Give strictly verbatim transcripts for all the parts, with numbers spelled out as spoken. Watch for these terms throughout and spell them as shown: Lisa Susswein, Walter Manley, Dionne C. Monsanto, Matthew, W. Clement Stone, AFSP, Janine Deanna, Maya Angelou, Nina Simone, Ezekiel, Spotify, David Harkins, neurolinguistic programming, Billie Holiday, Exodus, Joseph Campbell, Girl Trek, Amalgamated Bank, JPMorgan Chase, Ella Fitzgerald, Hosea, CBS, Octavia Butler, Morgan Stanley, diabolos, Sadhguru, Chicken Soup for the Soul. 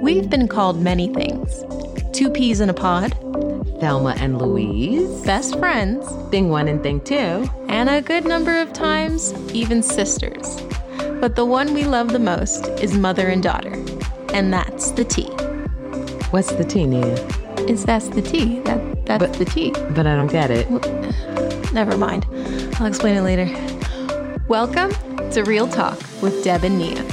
We've been called many things. Two peas in a pod. Thelma and Louise. Best friends. Thing one and thing two. And a good number of times, even sisters. But the one we love the most is mother and daughter. And that's the tea. What's the tea, Nia? It's that's the tea. That, that's but, the tea. But I don't get it. Well, never mind. I'll explain it later. Welcome to Real Talk with Deb and Nia.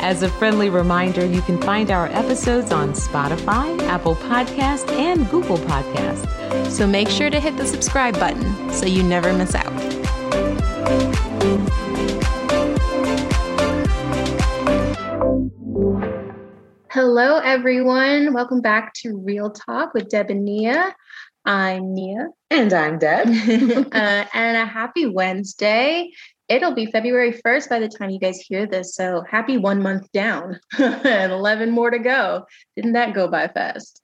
As a friendly reminder, you can find our episodes on Spotify, Apple Podcasts, and Google Podcasts. So make sure to hit the subscribe button so you never miss out. Hello, everyone. Welcome back to Real Talk with Deb and Nia. I'm Nia. And I'm Deb. uh, and a happy Wednesday. It'll be February first by the time you guys hear this. So happy one month down and eleven more to go. Didn't that go by fast?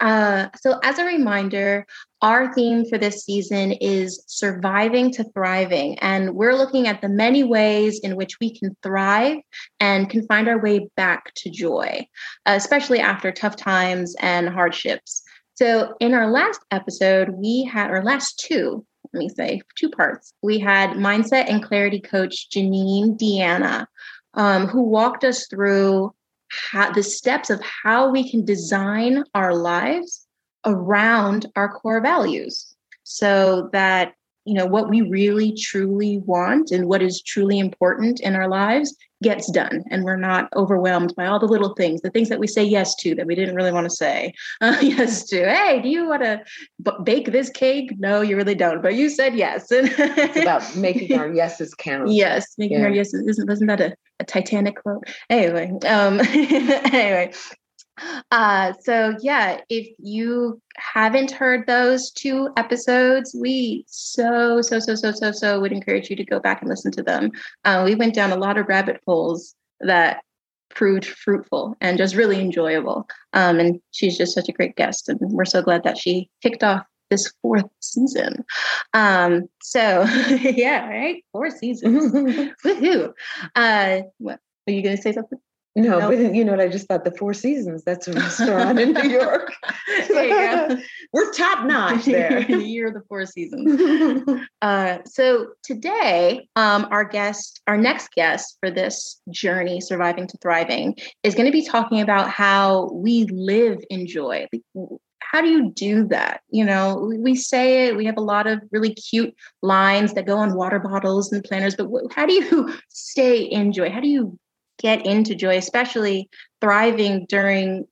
uh, so as a reminder, our theme for this season is surviving to thriving. And we're looking at the many ways in which we can thrive and can find our way back to joy, especially after tough times and hardships. So in our last episode, we had our last two Let me say two parts. We had mindset and clarity coach Janine Deanna, um, who walked us through how, the steps of how we can design our lives around our core values so that, you know, what we really truly want and what is truly important in our lives gets done. And we're not overwhelmed by all the little things, the things that we say yes to that we didn't really want to say uh, yes to. Hey, do you want to b- bake this cake? No, you really don't. But you said yes. And it's about making our yeses count. Yes. Making yeah. our yeses. Isn't, wasn't that a, a Titanic quote? Anyway. Um, anyway. Uh, so yeah, if you haven't heard those two episodes, we so, so, so, so, so, so would encourage you to go back and listen to them. Uh, we went down a lot of rabbit holes that proved fruitful and just really enjoyable. Um, and she's just such a great guest, and we're so glad that she kicked off this fourth season. Um, so yeah, right? Four seasons. Woohoo. Uh, what, were you going to say something? No, nope. But you know what? I just thought the Four Seasons, that's a restaurant in New York. There you go. We're top notch there. The year of the Four Seasons. uh, so today, um, our guest, our next guest for this journey, Surviving to Thriving, is going to be talking about how we live in joy. Like, how do you do that? You know, we say it, we have a lot of really cute lines that go on water bottles and planners, but how do you stay in joy? How do you get into joy, especially thriving during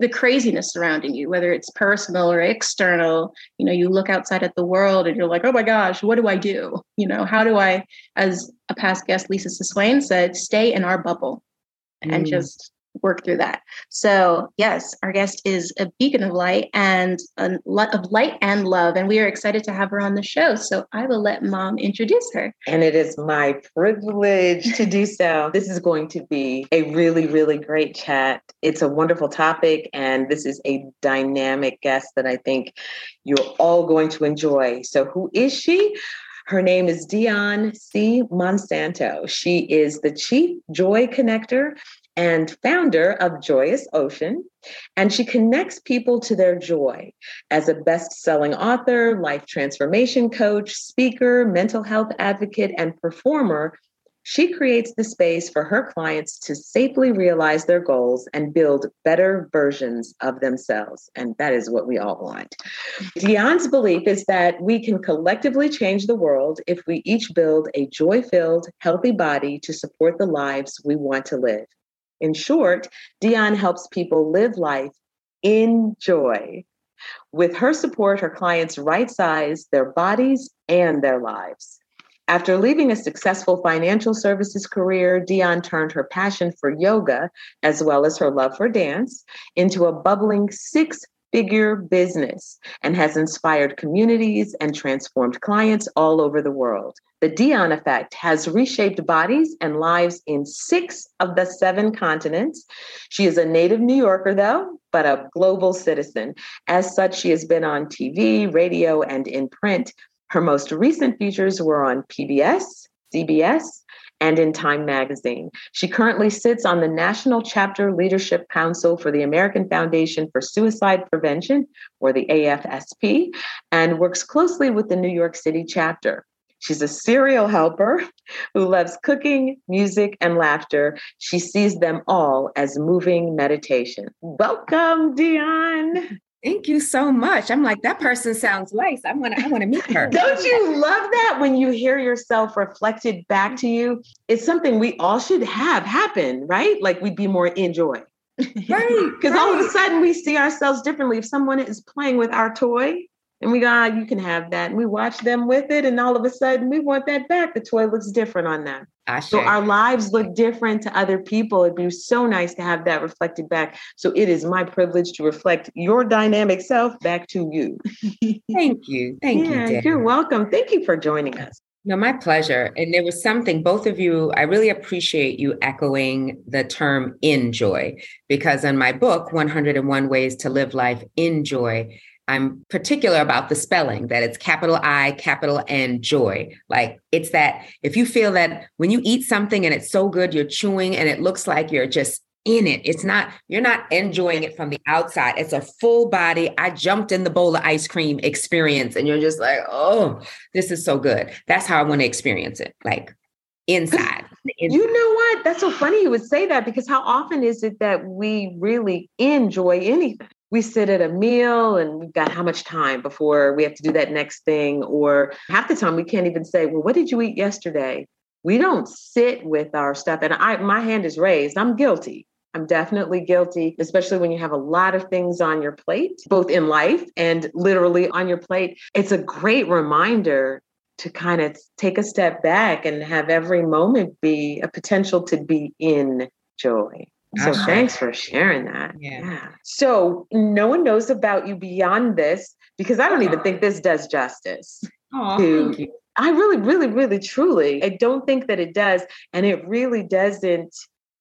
the craziness surrounding you, whether it's personal or external? You know, you look outside at the world and you're like, oh my gosh, what do I do? You know, how do I, as a past guest, Lisa Susswein, said, stay in our bubble mm. and just work through that. So yes, our guest is a beacon of light and a lot of light and love. And we are excited to have her on the show. So I will let Mom introduce her. And it is my privilege to do so. This is going to be a really, really great chat. It's a wonderful topic. And this is a dynamic guest that I think you're all going to enjoy. So who is she? Her name is Dionne C. Monsanto. She is the Chief Joy Connector and founder of Joyous Ocean, and she connects people to their joy as a best-selling author, life transformation coach, speaker, mental health advocate, and performer. She creates the space for her clients to safely realize their goals and build better versions of themselves. And that is what we all want. Dionne's belief is that we can collectively change the world if we each build a joy-filled, healthy body to support the lives we want to live. In short, Dionne helps people live life in joy. With her support, her clients right-size their bodies and their lives. After leaving a successful financial services career, Dionne turned her passion for yoga, as well as her love for dance, into a bubbling six-figure business and has inspired communities and transformed clients all over the world. The Dionne Effect has reshaped bodies and lives in six of the seven continents. She is a native New Yorker, though, but a global citizen. As such, she has been on T V, radio, and in print. Her most recent features were on P B S, C B S, and in Time Magazine. She currently sits on the National Chapter Leadership Council for the American Foundation for Suicide Prevention, or the A F S P, and works closely with the New York City chapter. She's a serial helper who loves cooking, music, and laughter. She sees them all as moving meditation. Welcome, Dionne. Thank you so much. I'm like, that person sounds nice. I want to I want to meet her. Don't you love that when you hear yourself reflected back to you? It's something we all should have happen, right? Like we'd be more in joy. Right. Because right. all of a sudden we see ourselves differently. If someone is playing with our toy and we go, ah, you can have that. And we watch them with it. And all of a sudden we want that back. The toy looks different on them. So our lives look different to other people. It'd be so nice to have that reflected back. So it is my privilege to reflect your dynamic self back to you. Thank you. Thank yeah, you. Dear. You're welcome. Thank you for joining us. No, my pleasure. And there was something, both of you, I really appreciate you echoing the term in joy, because in my book, one hundred and one Ways to Live Life in Joy, I'm particular about the spelling, that it's capital I, capital N, joy. Like it's that if you feel that when you eat something and it's so good, you're chewing and it looks like you're just in it. It's not, you're not enjoying it from the outside. It's a full body. I jumped in the bowl of ice cream experience and you're just like, oh, this is so good. That's how I want to experience it. Like inside. Inside. You know what? That's so funny you would say that, because how often is it that we really enjoy anything? We sit at a meal and we've got how much time before we have to do that next thing. Or half the time we can't even say, well, what did you eat yesterday? We don't sit with our stuff. And I, my hand is raised. I'm guilty. I'm definitely guilty, especially when you have a lot of things on your plate, both in life and literally on your plate. It's a great reminder to kind of take a step back and have every moment be a potential to be in joy. So uh-huh. Thanks for sharing that. Yeah. yeah. So no one knows about you beyond this, because I don't uh-huh. even think this does justice. Oh, thank you. I really, really, really, truly, I don't think that it does. And it really doesn't.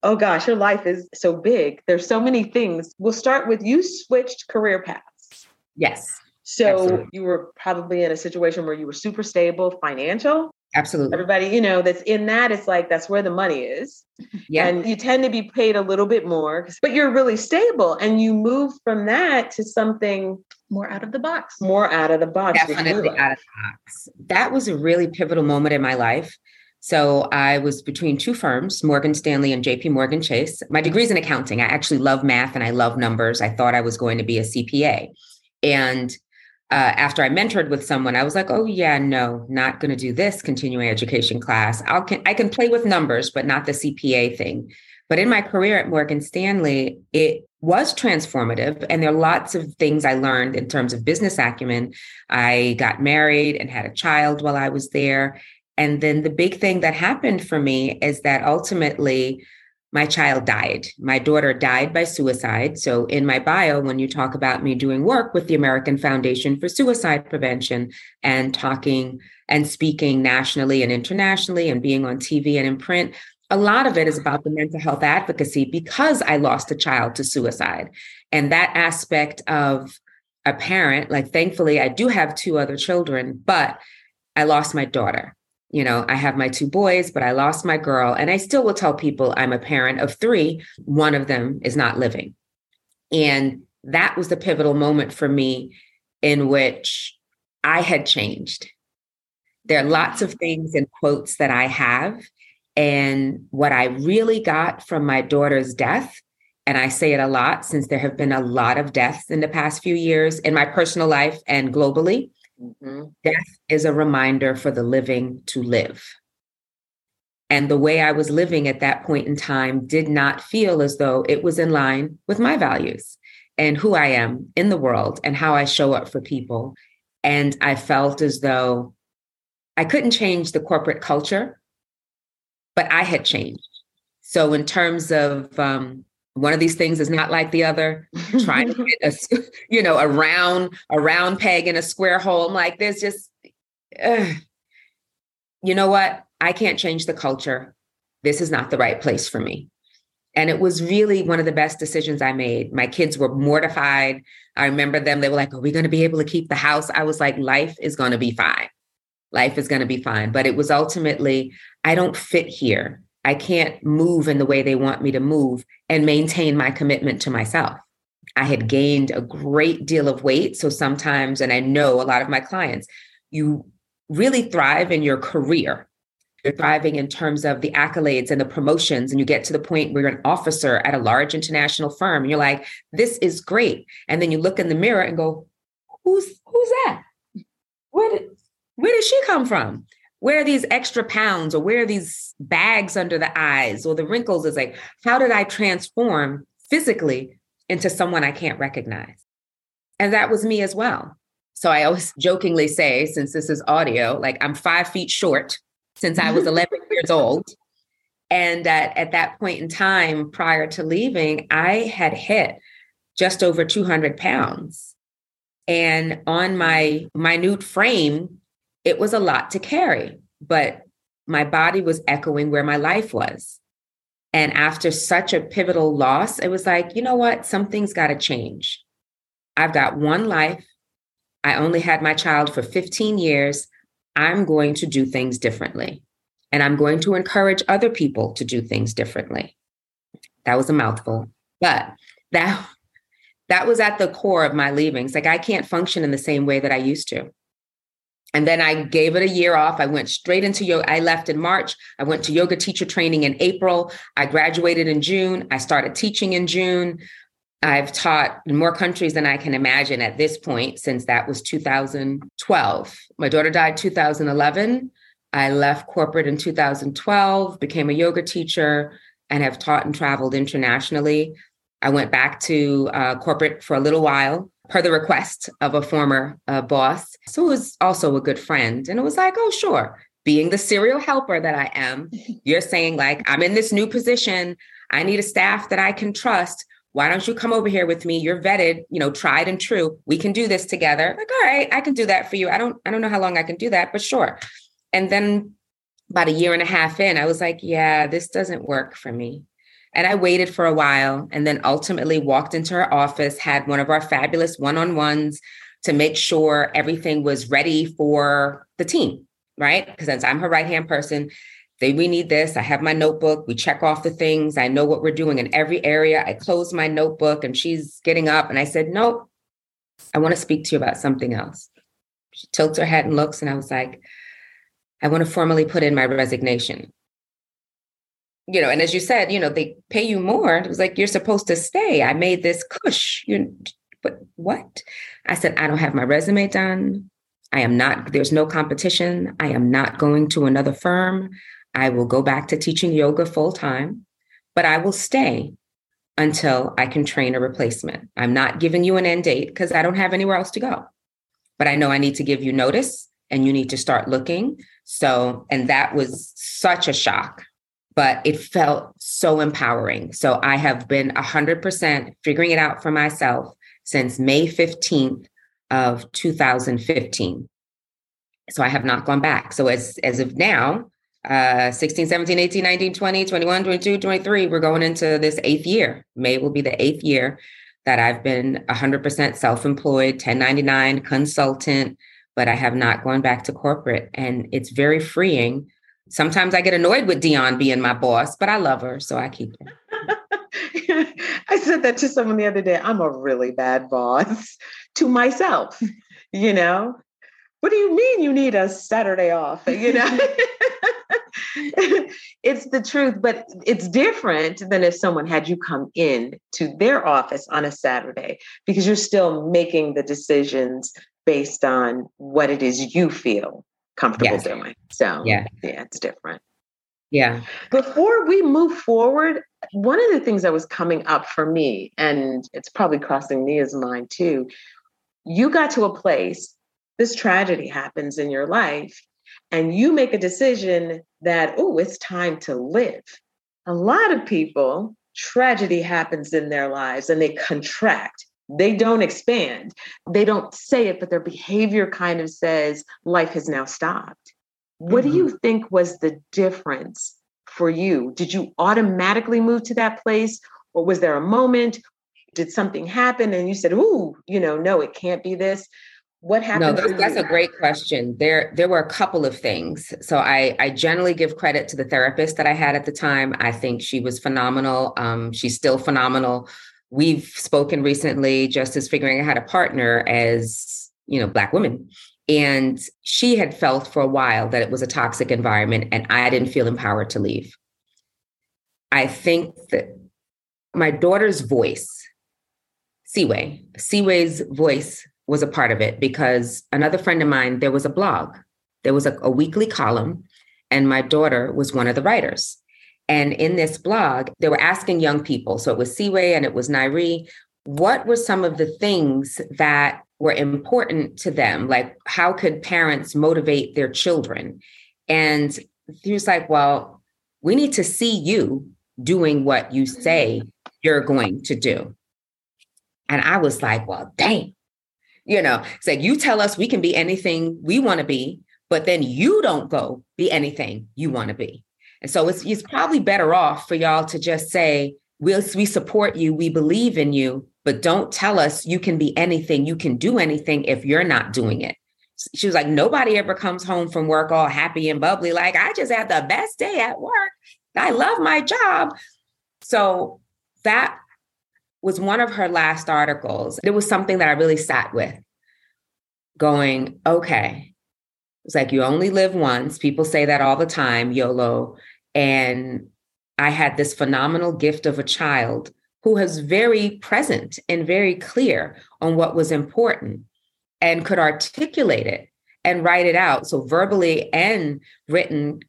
Oh gosh, your life is so big. There's so many things. We'll start with, you switched career paths. Yes. So absolutely. You were probably in a situation where you were super stable, financial. Absolutely. Everybody, you know, that's in that, it's like, that's where the money is. Yeah. And you tend to be paid a little bit more, but you're really stable. And you move from that to something more out of the box, more out of the box. Definitely out of the box. That was a really pivotal moment in my life. So I was between two firms, Morgan Stanley and JPMorgan Chase. My degree's in accounting. I actually love math and I love numbers. I thought I was going to be a C P A. And Uh, after I mentored with someone, I was like, oh, yeah, no, not going to do this continuing education class. I'll can, I can play with numbers, but not the C P A thing. But in my career at Morgan Stanley, it was transformative. And there are lots of things I learned in terms of business acumen. I got married and had a child while I was there. And then the big thing that happened for me is that ultimately, my child died. My daughter died by suicide. So in my bio, when you talk about me doing work with the American Foundation for Suicide Prevention and talking and speaking nationally and internationally and being on T V and in print, a lot of it is about the mental health advocacy, because I lost a child to suicide. And that aspect of a parent, like, thankfully, I do have two other children, but I lost my daughter. You know, I have my two boys, but I lost my girl. And I still will tell people I'm a parent of three. One of them is not living. And that was the pivotal moment for me in which I had changed. There are lots of things and quotes that I have. And what I really got from my daughter's death, and I say it a lot since there have been a lot of deaths in the past few years in my personal life and globally, mm-hmm. death is a reminder for the living to live. And the way I was living at that point in time did not feel as though it was in line with my values and who I am in the world and how I show up for people. And I felt as though I couldn't change the corporate culture, but I had changed. So in terms of um, one of these things is not like the other, trying to get a, you know, a round, a round peg in a square hole. I'm like, there's just, ugh. You know what? I can't change the culture. This is not the right place for me. And it was really one of the best decisions I made. My kids were mortified. I remember them. They were like, are we going to be able to keep the house? I was like, life is going to be fine. life is going to be fine. But it was ultimately, I don't fit here. I can't move in the way they want me to move and maintain my commitment to myself. I had gained a great deal of weight. So sometimes, and I know a lot of my clients, you really thrive in your career. You're thriving in terms of the accolades and the promotions. And you get to the point where you're an officer at a large international firm. And you're like, this is great. And then you look in the mirror and go, who's, who's that? Where did, where did she come from? Where are these extra pounds? Or where are these bags under the eyes? Or the wrinkles? Is like, how did I transform physically into someone I can't recognize? And that was me as well. So I always jokingly say, since this is audio, like I'm five feet short since I was eleven years old. And at, at that point in time, prior to leaving, I had hit just over two hundred pounds. And on my minute frame, it was a lot to carry, but my body was echoing where my life was. And after such a pivotal loss, it was like, you know what? Something's got to change. I've got one life. I only had my child for fifteen years. I'm going to do things differently. And I'm going to encourage other people to do things differently. That was a mouthful. But that, that was at the core of my leavings. Like I can't function in the same way that I used to. And then I gave it a year off. I went straight into yoga. I left in March. I went to yoga teacher training in April. I graduated in June. I started teaching in June. I've taught in more countries than I can imagine at this point, since that was two thousand twelve. My daughter died two thousand eleven. I left corporate in two thousand twelve, became a yoga teacher, and have taught and traveled internationally. I went back to uh, corporate for a little while per the request of a former uh, boss, who was also a good friend. And it was like, oh, sure. Being the serial helper that I am, you're saying like, I'm in this new position. I need a staff that I can trust. Why don't you come over here with me? You're vetted, you know, tried and true. We can do this together. Like, all right, I can do that for you. I don't, I don't know how long I can do that, but sure. And then about a year and a half in, I was like, yeah, this doesn't work for me. And I waited for a while and then ultimately walked into her office, had one of our fabulous one-on-ones to make sure everything was ready for the team, right? Because since I'm her right-hand person, They, we need this. I have my notebook. We check off the things. I know what we're doing in every area. I close my notebook and she's getting up. And I said, nope, I want to speak to you about something else. She tilts her head and looks. And I was like, I want to formally put in my resignation. You know, and as you said, you know, they pay you more. It was like, you're supposed to stay. I made this cush. You, but what? I said, I don't have my resume done. I am not, there's no competition. I am not going to another firm. I will go back to teaching yoga full time, but I will stay until I can train a replacement. I'm not giving you an end date because I don't have anywhere else to go, but I know I need to give you notice and you need to start looking. So, and that was such a shock, but it felt so empowering. So I have been one hundred percent figuring it out for myself since May fifteenth of two thousand fifteen. So I have not gone back. So as, as of now, Uh, sixteen, seventeen, eighteen, nineteen, twenty, twenty-one, twenty-two, twenty-three. We're going into this eighth year. May will be the eighth year that I've been one hundred percent self-employed, ten ninety-nine consultant, but I have not gone back to corporate. And it's very freeing. Sometimes I get annoyed with Dionne being my boss, but I love her, so I keep her. I said that to someone the other day. I'm a really bad boss to myself, you know? What do you mean you need a Saturday off? You know, it's the truth, but it's different than if someone had you come in to their office on a Saturday, because you're still making the decisions based on what it is you feel comfortable yes. doing. So yeah. yeah, it's different. Yeah. Before we move forward, one of the things that was coming up for me, and it's probably crossing Nia's mind too, you got to a place. This tragedy happens in your life and you make a decision that, oh, it's time to live. A lot of people, tragedy happens in their lives and they contract. They don't expand. They don't say it, but their behavior kind of says life has now stopped. What mm-hmm. do you think was the difference for you? Did you automatically move to that place, or was there a moment? Did something happen and you said, oh, you know, no, it can't be this? What happened? No, that's, that's a great question. There, there were a couple of things. So I, I generally give credit to the therapist that I had at the time. I think she was phenomenal. Um, she's still phenomenal. We've spoken recently just as figuring out how to partner as, you know, Black women. And she had felt for a while that it was a toxic environment and I didn't feel empowered to leave. I think that my daughter's voice, Seaway, Seaway's voice was a part of it, because another friend of mine, there was a blog, there was a, a weekly column, and my daughter was one of the writers. And in this blog, they were asking young people, so it was Seaway and it was Nairi, what were some of the things that were important to them? Like, how could parents motivate their children? And he was like, well, we need to see you doing what you say you're going to do. And I was like, well, dang, you know, it's like, you tell us we can be anything we want to be, but then you don't go be anything you want to be. And so it's, it's probably better off for y'all to just say, we'll, we support you, we believe in you, but don't tell us you can be anything, you can do anything if you're not doing it. She was like, nobody ever comes home from work all happy and bubbly. Like, I just had the best day at work. I love my job. So that was one of her last articles. It was something that I really sat with going, okay, it's like, you only live once. People say that all the time, YOLO. And I had this phenomenal gift of a child who was very present and very clear on what was important and could articulate it and write it out. So verbally and written,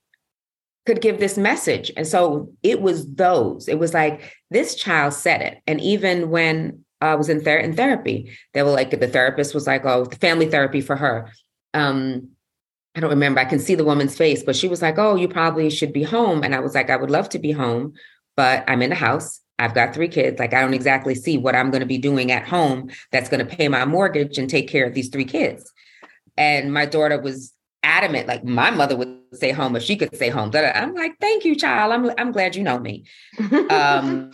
could give this message. And so it was those, it was like, this child said it. And even when I was in, ther- in therapy, they were like, the therapist was like, oh, family therapy for her. Um, I don't remember. I can see the woman's face, but she was like, oh, you probably should be home. And I was like, I would love to be home, but I'm in the house. I've got three kids. Like, I don't exactly see what I'm going to be doing at home that's going to pay my mortgage and take care of these three kids. And my daughter was adamant. Like, my mother would stay home if she could stay home. I'm like, thank you, child. I'm I'm glad you know me. Um,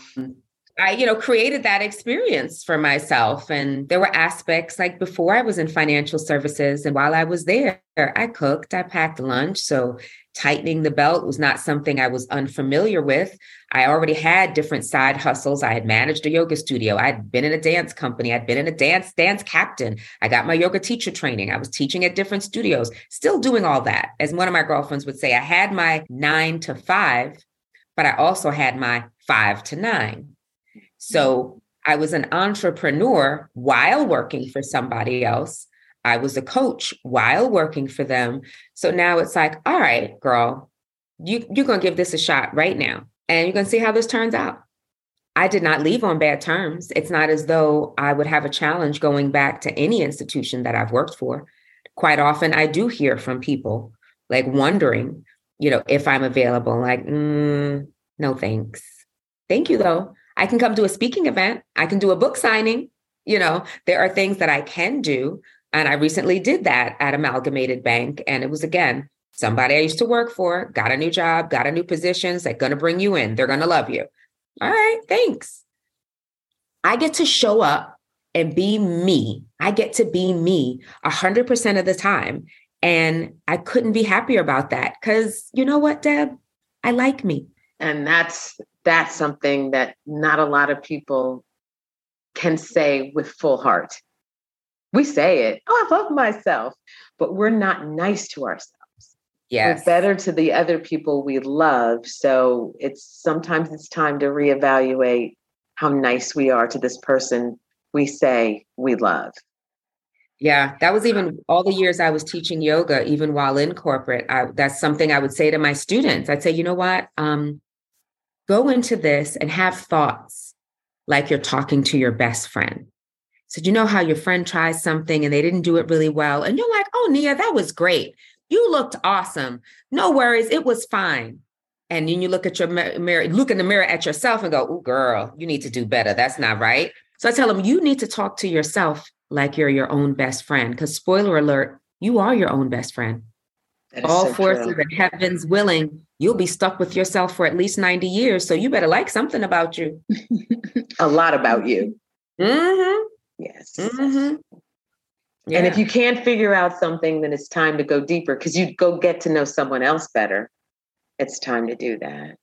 I, you know, created that experience for myself. And there were aspects, like, before I was in financial services and while I was there, I cooked, I packed lunch. So tightening the belt was not something I was unfamiliar with. I already had different side hustles. I had managed a yoga studio. I'd been in a dance company. I'd been in a dance, dance captain. I got my yoga teacher training. I was teaching at different studios, still doing all that. As one of my girlfriends would say, I had my nine to five, but I also had my five to nine. So I was an entrepreneur while working for somebody else. I was a coach while working for them. So now it's like, all right, girl, you, you're going to give this a shot right now. And you're going to see how this turns out. I did not leave on bad terms. It's not as though I would have a challenge going back to any institution that I've worked for. Quite often, I do hear from people like wondering, you know, if I'm available. Like, mm, no, thanks. Thank you, though. I can come to a speaking event. I can do a book signing. You know, there are things that I can do. And I recently did that at Amalgamated Bank. And it was, again, somebody I used to work for, got a new job, got a new position. They're going to bring you in. They're going to love you. All right, thanks. I get to show up and be me. I get to be me one hundred percent of the time. And I couldn't be happier about that, because you know what, Deb? I like me. And that's that's something that not a lot of people can say with full heart. We say it, oh, I love myself, but we're not nice to ourselves. Yes. We're better to the other people we love. So it's sometimes it's time to reevaluate how nice we are to this person we say we love. Yeah, that was even all the years I was teaching yoga, even while in corporate. I, that's something I would say to my students. I'd say, you know what? Um, go into this and have thoughts like you're talking to your best friend. So you know how your friend tries something and they didn't do it really well. And you're like, oh, Nia, that was great. You looked awesome. No worries. It was fine. And then you look at your mirror, look in the mirror at yourself and go, oh, girl, you need to do better. That's not right. So I tell them, you need to talk to yourself like you're your own best friend. Because spoiler alert, you are your own best friend. All so forces and heaven's willing, you'll be stuck with yourself for at least ninety years. So you better like something about you. A lot about you. Mm-hmm. Yes. Mm-hmm. Yeah. And if you can't figure out something, then it's time to go deeper, because you go get to know someone else better. It's time to do that.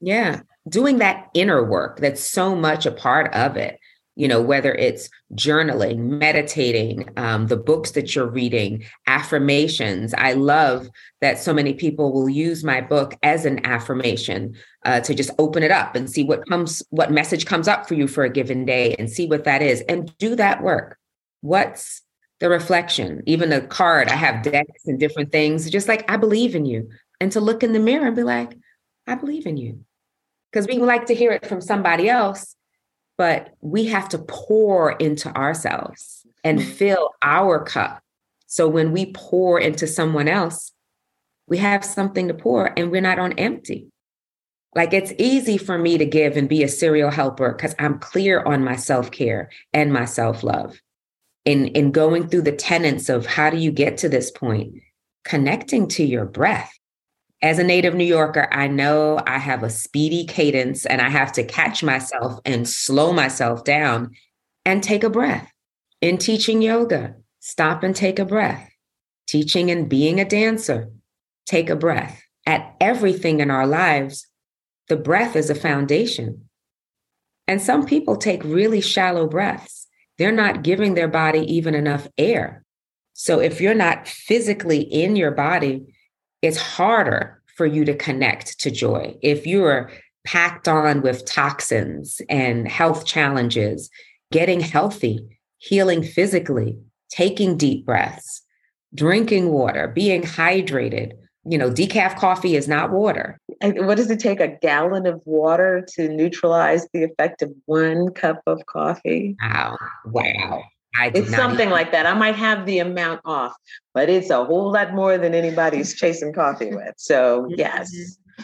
Yeah. Doing that inner work, that's so much a part of it. You know, whether it's journaling, meditating, um, the books that you're reading, affirmations. I love that so many people will use my book as an affirmation uh, to just open it up and see what comes, what message comes up for you for a given day, and see what that is, and do that work. What's the reflection? Even a card. I have decks and different things. Just like, I believe in you, and to look in the mirror and be like, I believe in you, because we would like to hear it from somebody else. But we have to pour into ourselves and fill our cup. So when we pour into someone else, we have something to pour, and we're not on empty. Like, it's easy for me to give and be a serial helper because I'm clear on my self-care and my self-love. In, in going through the tenets of how do you get to this point, connecting to your breath. As a native New Yorker, I know I have a speedy cadence, and I have to catch myself and slow myself down and take a breath. In teaching yoga, stop and take a breath. Teaching and being a dancer, take a breath. At everything in our lives, the breath is a foundation. And some people take really shallow breaths. They're not giving their body even enough air. So if you're not physically in your body, it's harder for you to connect to joy. If you're packed on with toxins and health challenges, getting healthy, healing physically, taking deep breaths, drinking water, being hydrated, you know, decaf coffee is not water. And what does it take? A gallon of water to neutralize the effect of one cup of coffee? Wow. Wow. It's something like that. I might have the amount off, but it's a whole lot more than anybody's chasing coffee with. So yes,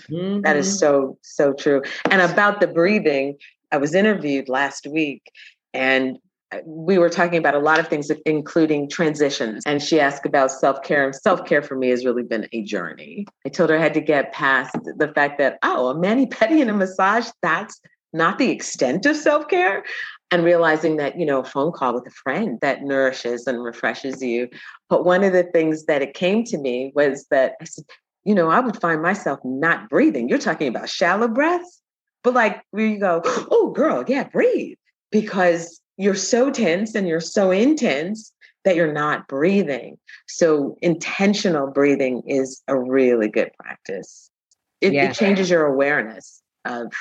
mm-hmm. that is so, so true. And about the breathing, I was interviewed last week, and we were talking about a lot of things, including transitions. And she asked about self-care, and self-care for me has really been a journey. I told her I had to get past the fact that, oh, a mani-pedi and a massage, that's not the extent of self-care. And realizing that, you know, a phone call with a friend that nourishes and refreshes you. But one of the things that it came to me was that I said, you know, I would find myself not breathing. You're talking about shallow breaths, but like where you go, oh, girl, yeah, breathe, because you're so tense and you're so intense that you're not breathing. So intentional breathing is a really good practice. It, yeah. it changes your awareness of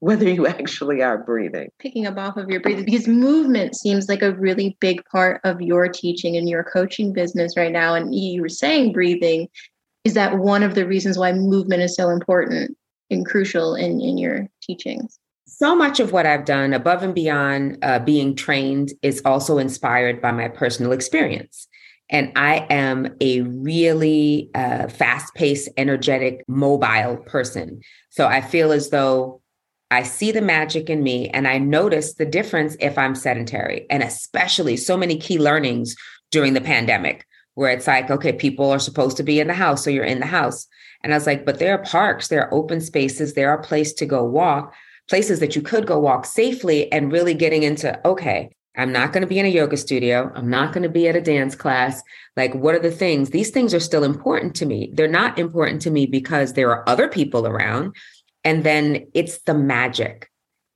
whether you actually are breathing. Picking up off of your breathing, because movement seems like a really big part of your teaching and your coaching business right now. And you were saying breathing. Is that one of the reasons why movement is so important and crucial in, in your teachings? So much of what I've done above and beyond uh, being trained is also inspired by my personal experience. And I am a really uh, fast-paced, energetic, mobile person. So I feel as though I see the magic in me, and I notice the difference if I'm sedentary, and especially so many key learnings during the pandemic where it's like, okay, people are supposed to be in the house, so you're in the house. And I was like, but there are parks, there are open spaces, there are places to go walk, places that you could go walk safely, and really getting into, okay, I'm not going to be in a yoga studio. I'm not going to be at a dance class. Like, what are the things? These things are still important to me. They're not important to me because there are other people around. And then it's the magic.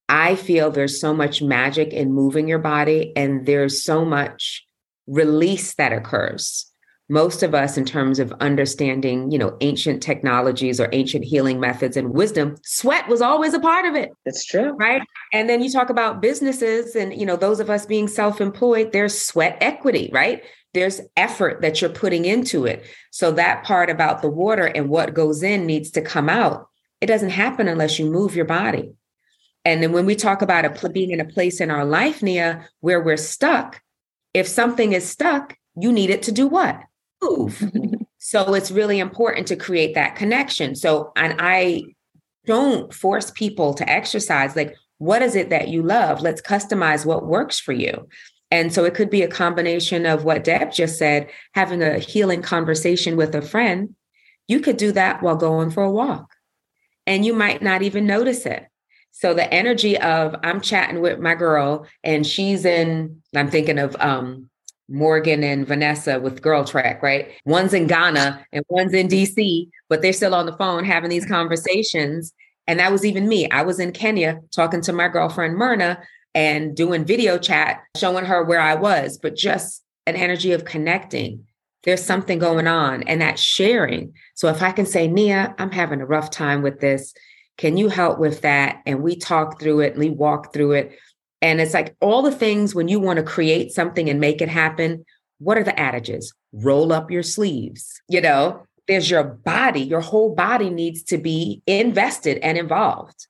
I feel there's so much magic in moving your body, and there's so much release that occurs. Most of us, in terms of understanding, you know, ancient technologies or ancient healing methods and wisdom, sweat was always a part of it. That's true. Right. And then you talk about businesses and, you know, those of us being self-employed, there's sweat equity, right? There's effort that you're putting into it. So that part about the water and what goes in needs to come out. It doesn't happen unless you move your body. And then when we talk about a pl- being in a place in our life, Nia, where we're stuck, if something is stuck, you need it to do what? Move. So it's really important to create that connection. So, and I don't force people to exercise. Like, what is it that you love? Let's customize what works for you. And so it could be a combination of what Deb just said, having a healing conversation with a friend. You could do that while going for a walk. And you might not even notice it. So the energy of I'm chatting with my girl and she's in, I'm thinking of um, Morgan and Vanessa with Girl Trek, right? One's in Ghana and one's in D C, but they're still on the phone having these conversations. And that was even me. I was in Kenya talking to my girlfriend, Myrna, and doing video chat, showing her where I was, but just an energy of connecting. There's something going on, and that sharing. So if I can say, Nia, I'm having a rough time with this. Can you help with that? And we talk through it and we walk through it. And it's like all the things when you want to create something and make it happen, what are the adages? Roll up your sleeves. You know, there's your body, your whole body needs to be invested and involved.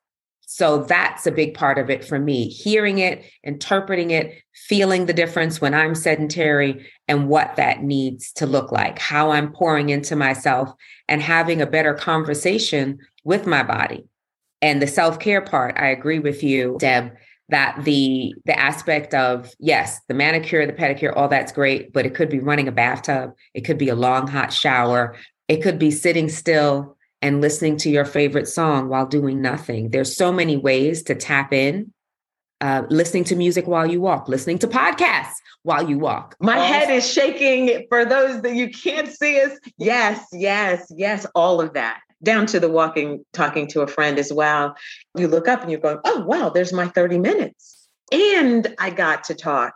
So that's a big part of it for me, hearing it, interpreting it, feeling the difference when I'm sedentary and what that needs to look like, how I'm pouring into myself and having a better conversation with my body. And the self-care part, I agree with you, Deb, that the the aspect of, yes, the manicure, the pedicure, all that's great, but it could be running a bathtub. It could be a long, hot shower. It could be sitting still and listening to your favorite song while doing nothing. There's so many ways to tap in, uh, listening to music while you walk, listening to podcasts while you walk. My head is shaking for those that you can't see us. Yes, yes, yes, all of that. Down to the walking, talking to a friend as well. You look up and you're going, oh, wow, there's my thirty minutes. And I got to talk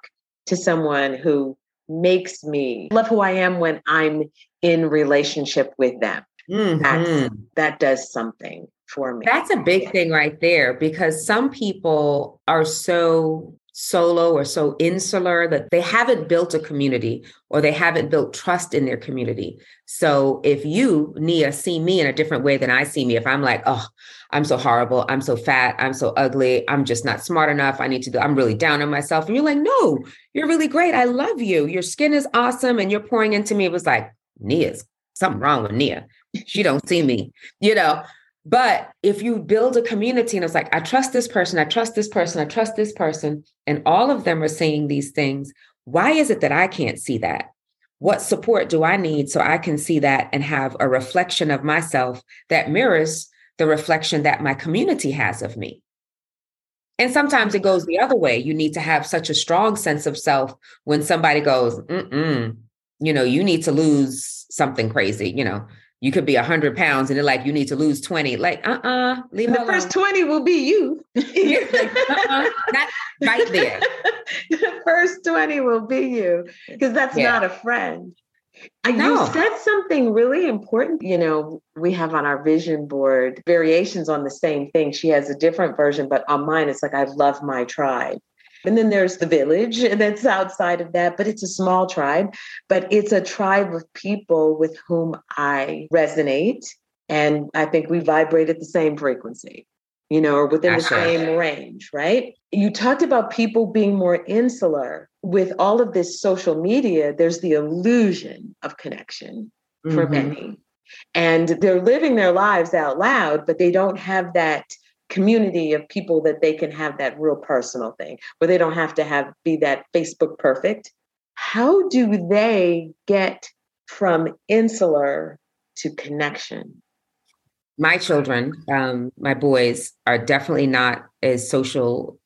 to someone who makes me love who I am when I'm in relationship with them. Mm-hmm. That's, that does something for me. That's a big thing right there, because some people are so solo or so insular that they haven't built a community or they haven't built trust in their community. So if you, Nia, see me in a different way than I see me, if I'm like, oh, I'm so horrible, I'm so fat, I'm so ugly, I'm just not smart enough, I need to do, I'm really down on myself. And you're like, no, you're really great. I love you. Your skin is awesome. And you're pouring into me. It was like, Nia's something wrong with Nia. She don't see me, you know. But if you build a community and it's like, I trust this person, I trust this person, I trust this person, and all of them are saying these things, why is it that I can't see that? What support do I need so I can see that and have a reflection of myself that mirrors the reflection that my community has of me? And sometimes it goes the other way. You need to have such a strong sense of self when somebody goes, mm-mm, you know, you need to lose something crazy, you know. You could be one hundred pounds and they're like, you need to lose twenty. Like, uh-uh, leave it alone. The first twenty will be you. Like, uh-uh, not right there. The first twenty will be you, because that's yeah. not a friend. No. You said something really important. You know, we have on our vision board variations on the same thing. She has a different version, but on mine, it's like, I love my tribe. And then there's the village that's outside of that, but it's a small tribe, but it's a tribe of people with whom I resonate. And I think we vibrate at the same frequency, you know, or within the same range, right? You talked about people being more insular. With all of this social media, there's the illusion of connection for mm-hmm. many. And they're living their lives out loud, but they don't have that community of people that they can have that real personal thing where they don't have to have be that Facebook perfect. How do they get from insular to connection? My children, um, my boys are definitely not as social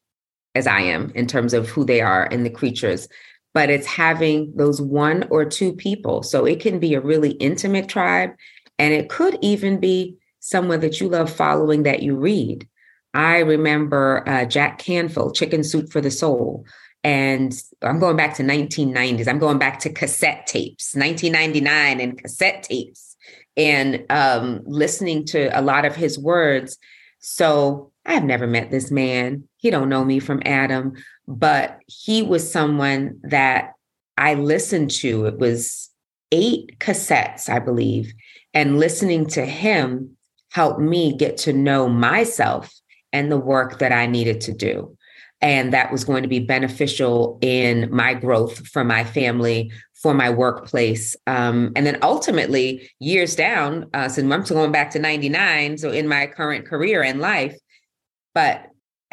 as I am in terms of who they are and the creatures, but it's having those one or two people. So it can be a really intimate tribe, and it could even be someone that you love following that you read. I remember uh, Jack Canfield, Chicken Soup for the Soul. And I'm going back to nineteen nineties. I'm going back to cassette tapes, nineteen ninety-nine and cassette tapes, and um, listening to a lot of his words. So I have never met this man. He don't know me from Adam, but he was someone that I listened to. It was eight cassettes, I believe. And listening to him helped me get to know myself and the work that I needed to do. And that was going to be beneficial in my growth for my family, for my workplace. Um, and then ultimately, years down, uh, since I'm going back to ninety-nine, so in my current career and life, but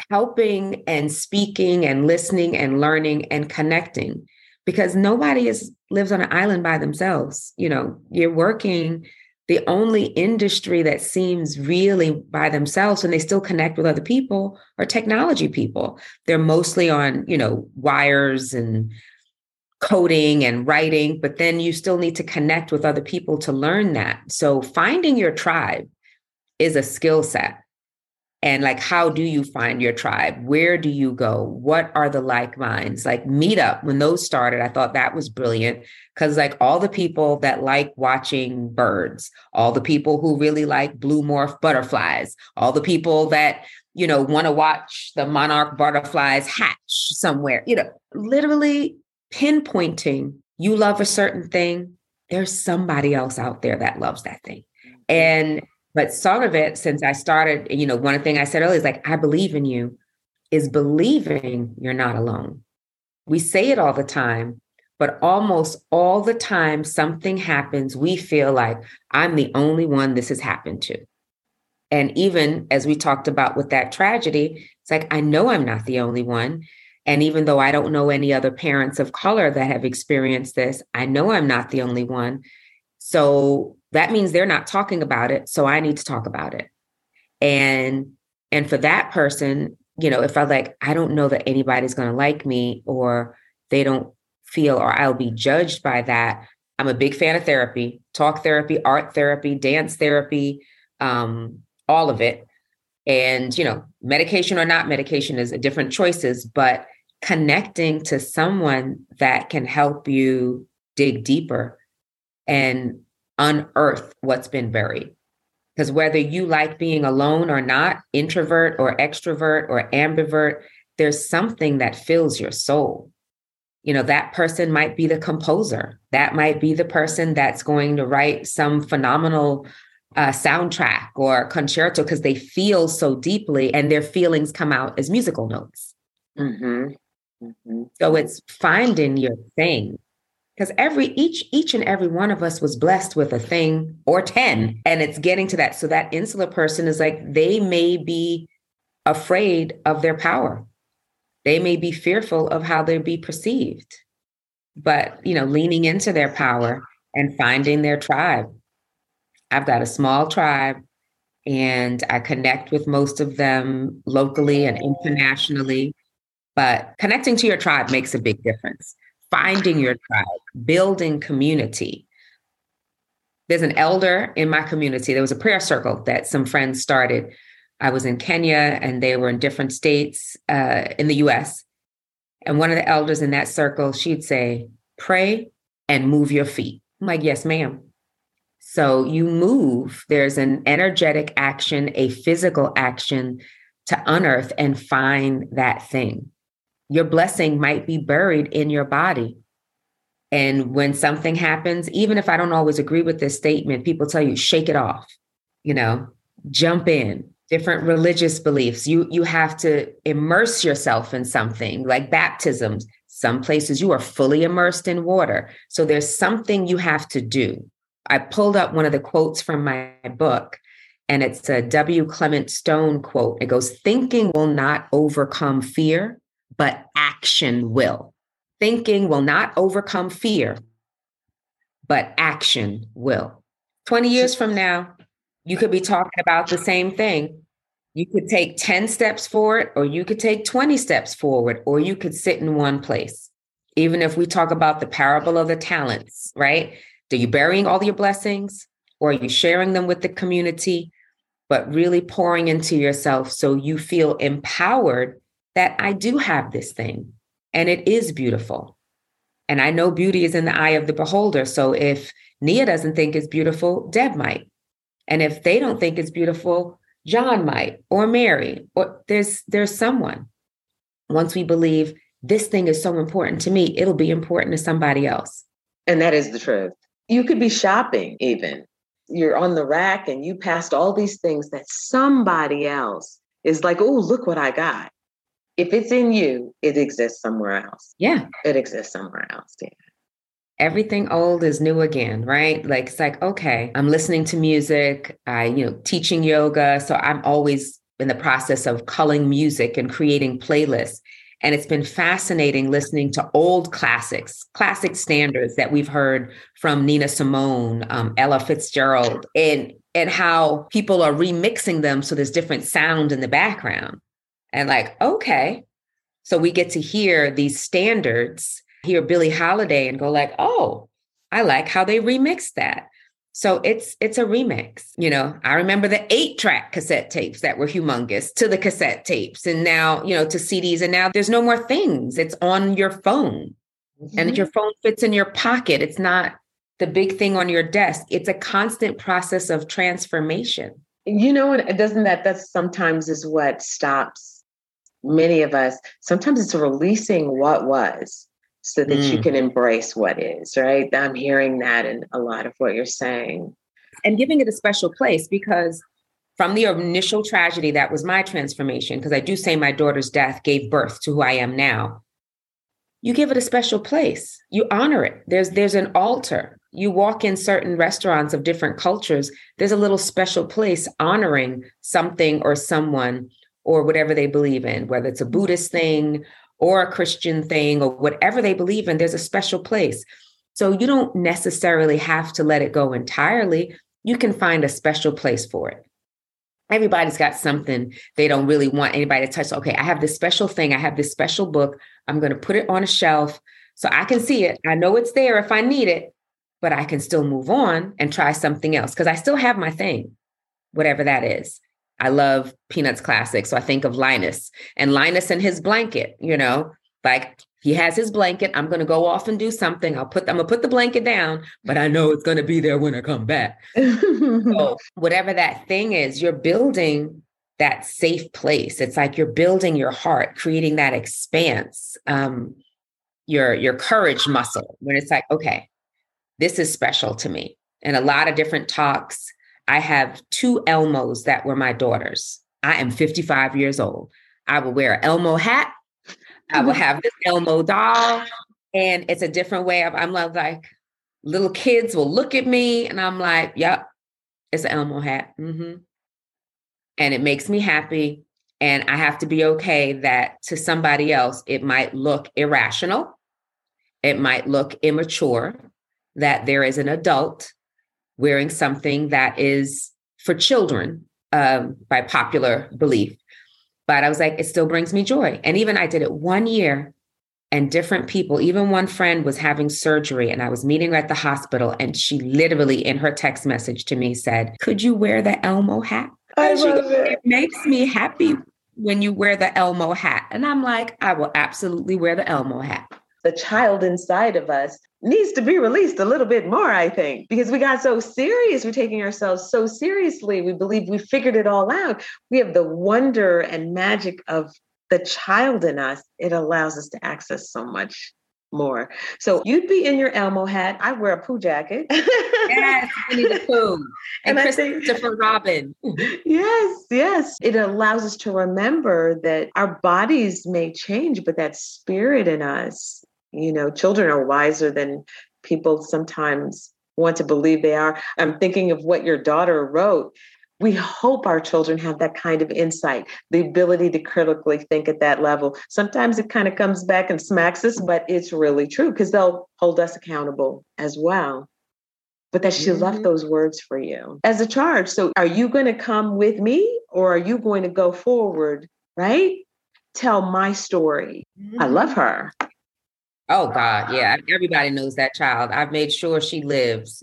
helping and speaking and listening and learning and connecting, because nobody is lives on an island by themselves. You know, you're working the only industry that seems really by themselves when they still connect with other people are technology people. They're mostly on, you know, wires and coding and writing, but then you still need to connect with other people to learn that. So finding your tribe is a skill set. And like, how do you find your tribe? Where do you go? What are the like minds? Like Meetup, when those started, I thought that was brilliant because like all the people that like watching birds, all the people who really like blue morph butterflies, all the people that, you know, want to watch the monarch butterflies hatch somewhere, you know, literally pinpointing, you love a certain thing. There's somebody else out there that loves that thing. And but some of it, since I started, you know, one thing I said earlier is like, I believe in you, is believing you're not alone. We say it all the time, but almost all the time something happens, we feel like I'm the only one this has happened to. And even as we talked about with that tragedy, it's like, I know I'm not the only one. And even though I don't know any other parents of color that have experienced this, I know I'm not the only one. So that means they're not talking about it. So I need to talk about it. And, and for that person, you know, if I like, I don't know that anybody's going to like me or they don't feel, or I'll be judged by that. I'm a big fan of therapy, talk therapy, art therapy, dance therapy, um, all of it. And, you know, medication or not medication is a different choices, but connecting to someone that can help you dig deeper and unearth what's been buried. Because whether you like being alone or not, introvert or extrovert or ambivert, there's something that fills your soul. You know, that person might be the composer. That might be the person that's going to write some phenomenal uh, soundtrack or concerto because they feel so deeply and their feelings come out as musical notes. Mm-hmm. Mm-hmm. So it's finding your thing. Because every each each and every one of us was blessed with a thing or ten. And it's getting to that. So that insular person is like, they may be afraid of their power. They may be fearful of how they'll be perceived. But, you know, leaning into their power and finding their tribe. I've got a small tribe and I connect with most of them locally and internationally. But connecting to your tribe makes a big difference. Finding your tribe, building community. There's an elder in my community. There was a prayer circle that some friends started. I was in Kenya and they were in different states uh, in the U S. And one of the elders in that circle, she'd say, pray and move your feet. I'm like, yes, ma'am. So you move. There's an energetic action, a physical action to unearth and find that thing. Your blessing might be buried in your body. And when something happens, even if I don't always agree with this statement, people tell you, shake it off, you know, jump in. Different religious beliefs. You, you have to immerse yourself in something like baptisms. Some places you are fully immersed in water. So there's something you have to do. I pulled up one of the quotes from my book. And it's a W. Clement Stone quote. It goes, thinking will not overcome fear, but action will. Thinking will not overcome fear, but action will. twenty years from now, you could be talking about the same thing. You could take ten steps forward, or you could take twenty steps forward, or you could sit in one place. Even if we talk about the parable of the talents, right? Are you burying all your blessings, or are you sharing them with the community, but really pouring into yourself so you feel empowered that I do have this thing and it is beautiful. And I know beauty is in the eye of the beholder. So if Nia doesn't think it's beautiful, Deb might. And if they don't think it's beautiful, John might, or Mary, or there's, there's someone. Once we believe this thing is so important to me, it'll be important to somebody else. And that is the truth. You could be shopping even. You're on the rack and you passed all these things that somebody else is like, oh, look what I got. If it's in you, it exists somewhere else. Yeah. It exists somewhere else. Yeah. Everything old is new again, right? Like, it's like, okay, I'm listening to music. I, you know, teaching yoga. So I'm always in the process of culling music and creating playlists. And it's been fascinating listening to old classics, classic standards that we've heard from Nina Simone, um, Ella Fitzgerald, and, and how people are remixing them. So there's different sound in the background. And like, okay, so we get to hear these standards hear Billie Holiday and go like, oh, I like how they remixed that. So it's it's a remix. You know, I remember the eight track cassette tapes that were humongous to the cassette tapes and now, you know, to C Ds. And now there's no more things. It's on your phone mm-hmm. and your phone fits in your pocket. It's not the big thing on your desk. It's a constant process of transformation. You know, it doesn't that that's sometimes is what stops many of us. Sometimes it's releasing what was, so that mm. you can embrace what is, right? I'm hearing that in a lot of what you're saying. And giving it a special place, because from the initial tragedy, that was my transformation, because I do say my daughter's death gave birth to who I am now. You give it a special place. You honor it. There's there's an altar. You walk in certain restaurants of different cultures, there's a little special place honoring something or someone or whatever they believe in, whether it's a Buddhist thing or a Christian thing, or whatever they believe in, there's a special place. So you don't necessarily have to let it go entirely. You can find a special place for it. Everybody's got something they don't really want anybody to touch. Okay, I have this special thing. I have this special book. I'm going to put it on a shelf so I can see it. I know it's there if I need it, but I can still move on and try something else because I still have my thing, whatever that is. I love Peanuts classics. So I think of Linus and Linus and his blanket, you know, like he has his blanket. I'm going to go off and do something. I'll put, I'm going to put the blanket down, but I know it's going to be there when I come back. So whatever that thing is, you're building that safe place. It's like you're building your heart, creating that expanse, um, your, your courage muscle when it's like, okay, this is special to me. And a lot of different talks, I have two Elmos that were my daughters. I am fifty-five years old. I will wear an Elmo hat. I will have this Elmo doll. And it's a different way of, I'm like, little kids will look at me and I'm like, yep, it's an Elmo hat. Mm-hmm. And it makes me happy. And I have to be okay that to somebody else, it might look irrational. It might look immature that there is an adult wearing something that is for children um, by popular belief. But I was like, it still brings me joy. And even I did it one year and different people, even one friend was having surgery and I was meeting her at the hospital. And she literally in her text message to me said, could you wear the Elmo hat? I love goes, it. It makes me happy when you wear the Elmo hat. And I'm like, I will absolutely wear the Elmo hat. The child inside of us needs to be released a little bit more, I think, because we got so serious. We're taking ourselves so seriously. We believe we figured it all out. We have the wonder and magic of the child in us. It allows us to access so much more. So you'd be in your Elmo hat. I wear a poo jacket. Yes, Winnie the Pooh and, and Christopher Robin. Yes, yes. It allows us to remember that our bodies may change, but that spirit in us, you know, children are wiser than people sometimes want to believe they are. I'm thinking of what your daughter wrote. We hope our children have that kind of insight, the ability to critically think at that level. Sometimes it kind of comes back and smacks us, but it's really true because they'll hold us accountable as well. But that she mm-hmm. left those words for you as a charge. So are you going to come with me or are you going to go forward, right? Tell my story. Mm-hmm. I love her. Oh, God. Yeah. Everybody knows that child. I've made sure she lives.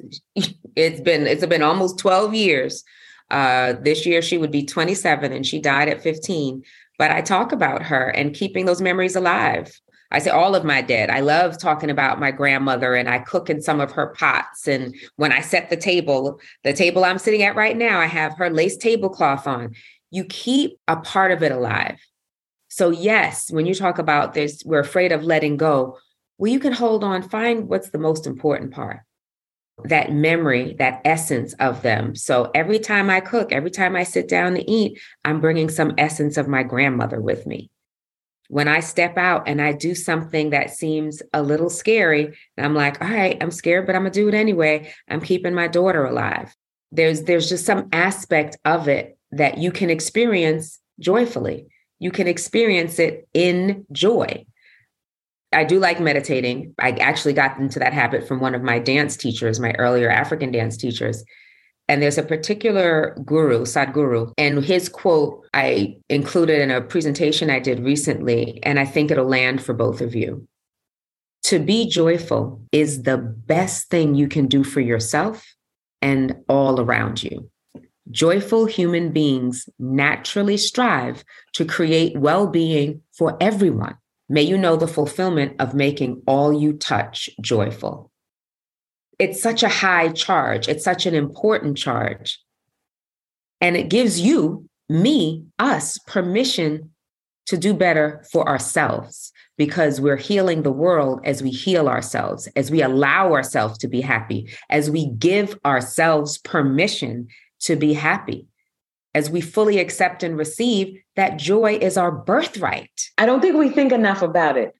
It's been it's been almost twelve years. Uh, this year, she would be twenty-seven and she died at fifteen. But I talk about her and keeping those memories alive. I say all of my dead. I love talking about my grandmother and I cook in some of her pots. And when I set the table, the table I'm sitting at right now, I have her lace tablecloth on. You keep a part of it alive. So, yes, when you talk about this, we're afraid of letting go. Well, you can hold on, find what's the most important part, that memory, that essence of them. So every time I cook, every time I sit down to eat, I'm bringing some essence of my grandmother with me. When I step out and I do something that seems a little scary, and I'm like, all right, I'm scared, but I'm gonna do it anyway. I'm keeping my daughter alive. There's, there's just some aspect of it that you can experience joyfully. You can experience it in joy. I do like meditating. I actually got into that habit from one of my dance teachers, my earlier African dance teachers. And there's a particular guru, Sadhguru, and his quote I included in a presentation I did recently, and I think it'll land for both of you. To be joyful is the best thing you can do for yourself and all around you. Joyful human beings naturally strive to create well-being for everyone. May you know the fulfillment of making all you touch joyful. It's such a high charge. It's such an important charge. And it gives you, me, us, permission to do better for ourselves, because we're healing the world as we heal ourselves, as we allow ourselves to be happy, as we give ourselves permission to be happy, as we fully accept and receive that joy is our birthright. I don't think we think enough about it.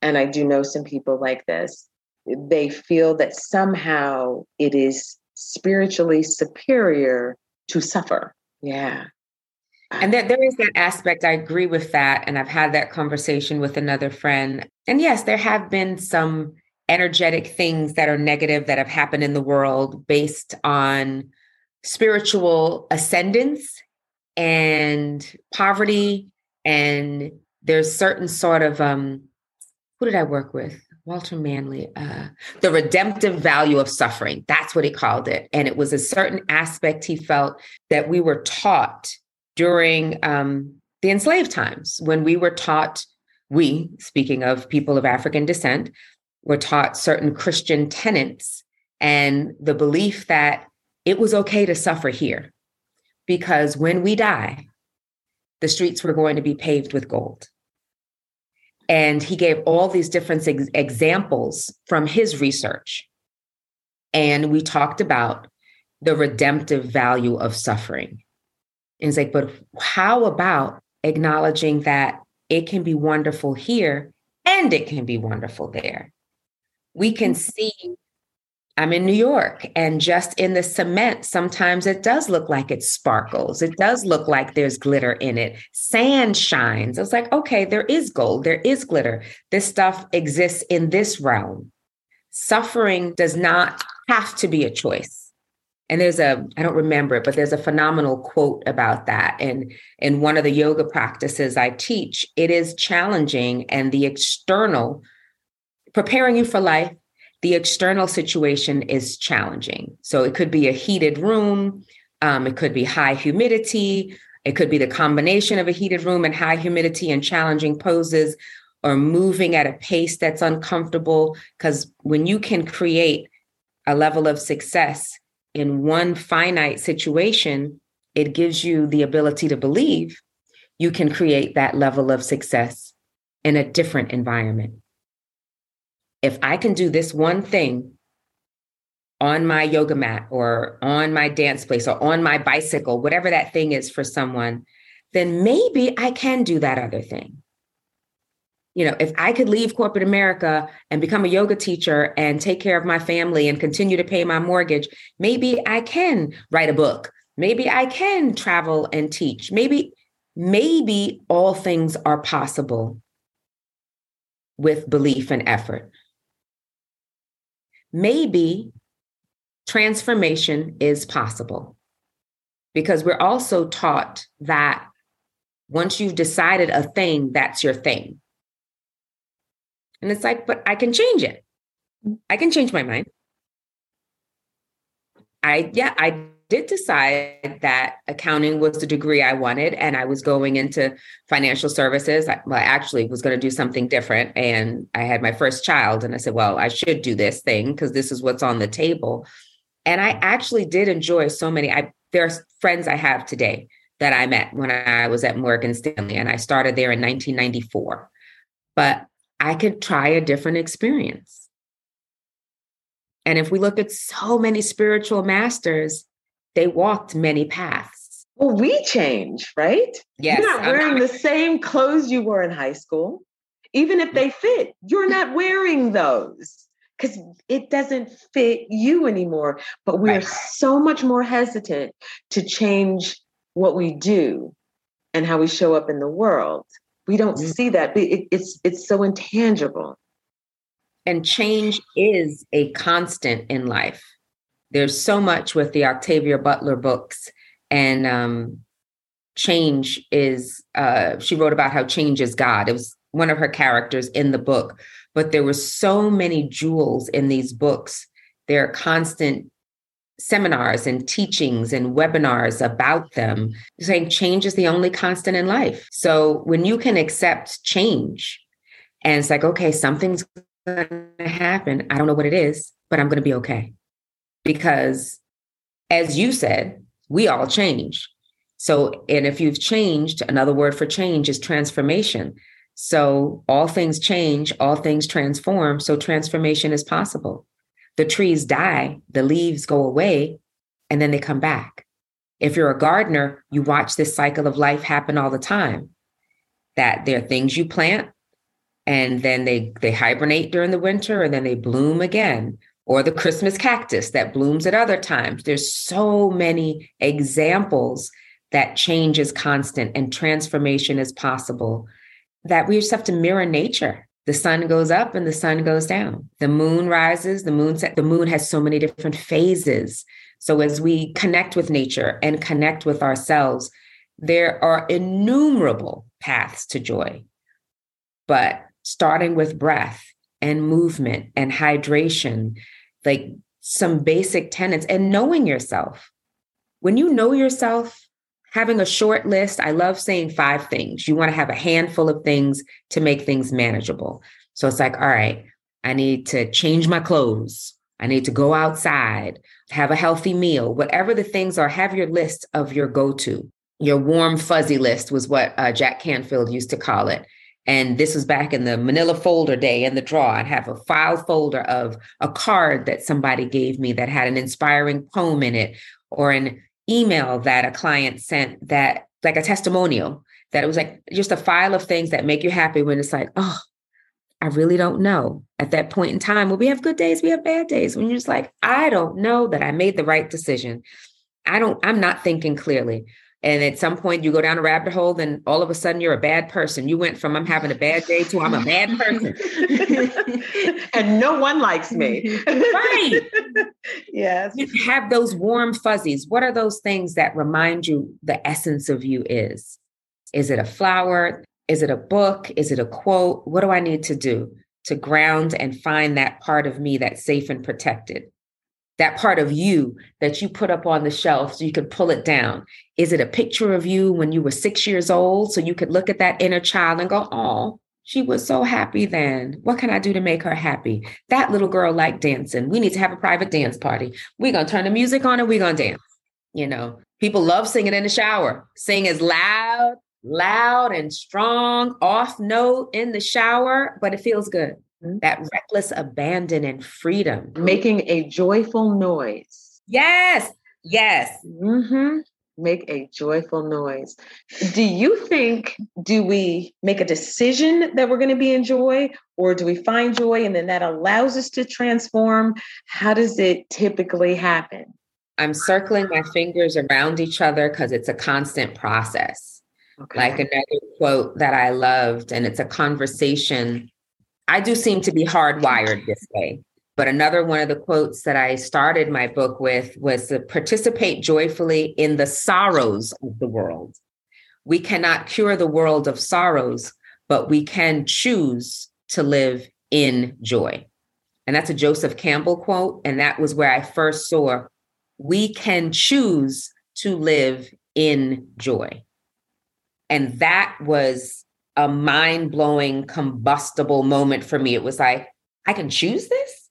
And I do know some people like this. They feel that somehow it is spiritually superior to suffer. Yeah. And that there is that aspect. I agree with that. And I've had that conversation with another friend. And yes, there have been some energetic things that are negative that have happened in the world based on spiritual ascendance and poverty. And there's certain sort of, um, who did I work with? Walter Manley, uh, the redemptive value of suffering. That's what he called it. And it was a certain aspect he felt that we were taught during um, the enslaved times, when we were taught, we, speaking of people of African descent, were taught certain Christian tenets and the belief that it was okay to suffer here because when we die, the streets were going to be paved with gold. And he gave all these different ex- examples from his research. And we talked about the redemptive value of suffering. And it's like, but how about acknowledging that it can be wonderful here and it can be wonderful there? We can see, I'm in New York, and just in the cement, sometimes it does look like it sparkles. It does look like there's glitter in it. Sand shines. It's like, okay, there is gold. There is glitter. This stuff exists in this realm. Suffering does not have to be a choice. And there's a, I don't remember it, but there's a phenomenal quote about that. And in one of the yoga practices I teach, it is challenging, and the external, preparing you for life, the external situation is challenging. So it could be a heated room. Um, it could be high humidity. It could be the combination of a heated room and high humidity and challenging poses, or moving at a pace that's uncomfortable. Because when you can create a level of success in one finite situation, it gives you the ability to believe you can create that level of success in a different environment. If I can do this one thing on my yoga mat or on my dance place or on my bicycle, whatever that thing is for someone, then maybe I can do that other thing. You know, if I could leave corporate America and become a yoga teacher and take care of my family and continue to pay my mortgage, maybe I can write a book. Maybe I can travel and teach. Maybe, maybe all things are possible with belief and effort. Maybe transformation is possible, because we're also taught that once you've decided a thing, that's your thing. And it's like, but I can change it. I can change my mind. I, yeah, I did decide that accounting was the degree I wanted, and I was going into financial services. I, well, I actually was going to do something different. And I had my first child, and I said, well, I should do this thing because this is what's on the table. And I actually did enjoy so many. I, there are friends I have today that I met when I was at Morgan Stanley, and I started there in nineteen ninety-four. But I could try a different experience. And if we look at so many spiritual masters, they walked many paths. Well, we change, right? Yes. You're not wearing I'm not. the same clothes you wore in high school. Even if they fit, you're not wearing those because it doesn't fit you anymore. But we're right. so much more hesitant to change what we do and how we show up in the world. We don't see that. It, it's it's so intangible. And change is a constant in life. There's so much with the Octavia Butler books, and um, change is, uh, she wrote about how change is God. It was one of her characters in the book, but there were so many jewels in these books. There are constant seminars and teachings and webinars about them, saying change is the only constant in life. So when you can accept change and it's like, okay, something's going to happen. I don't know what it is, but I'm going to be okay. Because as you said, we all change. So, and if you've changed, another word for change is transformation. So all things change, all things transform. So transformation is possible. The trees die, the leaves go away, and then they come back. If you're a gardener, you watch this cycle of life happen all the time, that there are things you plant, and then they, they hibernate during the winter, and then they bloom again, or the Christmas cactus that blooms at other times. There's so many examples that change is constant and transformation is possible, that we just have to mirror nature. The sun goes up and the sun goes down. The moon rises, the moon sets. The moon has so many different phases. So as we connect with nature and connect with ourselves, there are innumerable paths to joy. But starting with breath and movement and hydration, like some basic tenets, and knowing yourself. When you know yourself, having a short list, I love saying five things. You want to have a handful of things to make things manageable. So it's like, all right, I need to change my clothes. I need to go outside, have a healthy meal, whatever the things are, have your list of your go-to. Your warm fuzzy list was what uh, Jack Canfield used to call it. And this was back in the manila folder day in the drawer. I'd have a file folder of a card that somebody gave me that had an inspiring poem in it, or an email that a client sent, that like a testimonial, that it was like just a file of things that make you happy when it's like, oh, I really don't know. At that point in time, well, we have good days, we have bad days. When you're just like, I don't know that I made the right decision. I don't, I'm not thinking clearly. And at some point you go down a rabbit hole, then all of a sudden you're a bad person. You went from I'm having a bad day to I'm a bad person. And no one likes me. Right. Yes. You have those warm fuzzies. What are those things that remind you the essence of you is? Is it a flower? Is it a book? Is it a quote? What do I need to do to ground and find that part of me that's safe and protected? That part of you that you put up on the shelf so you could pull it down. Is it a picture of you when you were six years old so you could look at that inner child and go, oh, she was so happy then. What can I do to make her happy? That little girl liked dancing. We need to have a private dance party. We're going to turn the music on and we're going to dance. You know, people love singing in the shower. Sing as loud, loud and strong, off note in the shower, but it feels good. That reckless abandon and freedom. Making a joyful noise. Yes. Yes. Mm-hmm. Make a joyful noise. Do you think, do we make a decision that we're going to be in joy, or do we find joy and then that allows us to transform? How does it typically happen? I'm circling my fingers around each other because it's a constant process. Okay. Like another quote that I loved, and it's a conversation. I do seem to be hardwired this way, but another one of the quotes that I started my book with was to participate joyfully in the sorrows of the world. We cannot cure the world of sorrows, but we can choose to live in joy. And that's a Joseph Campbell quote. And that was where I first saw, we can choose to live in joy. And that was a mind-blowing, combustible moment for me. It was like, I can choose this?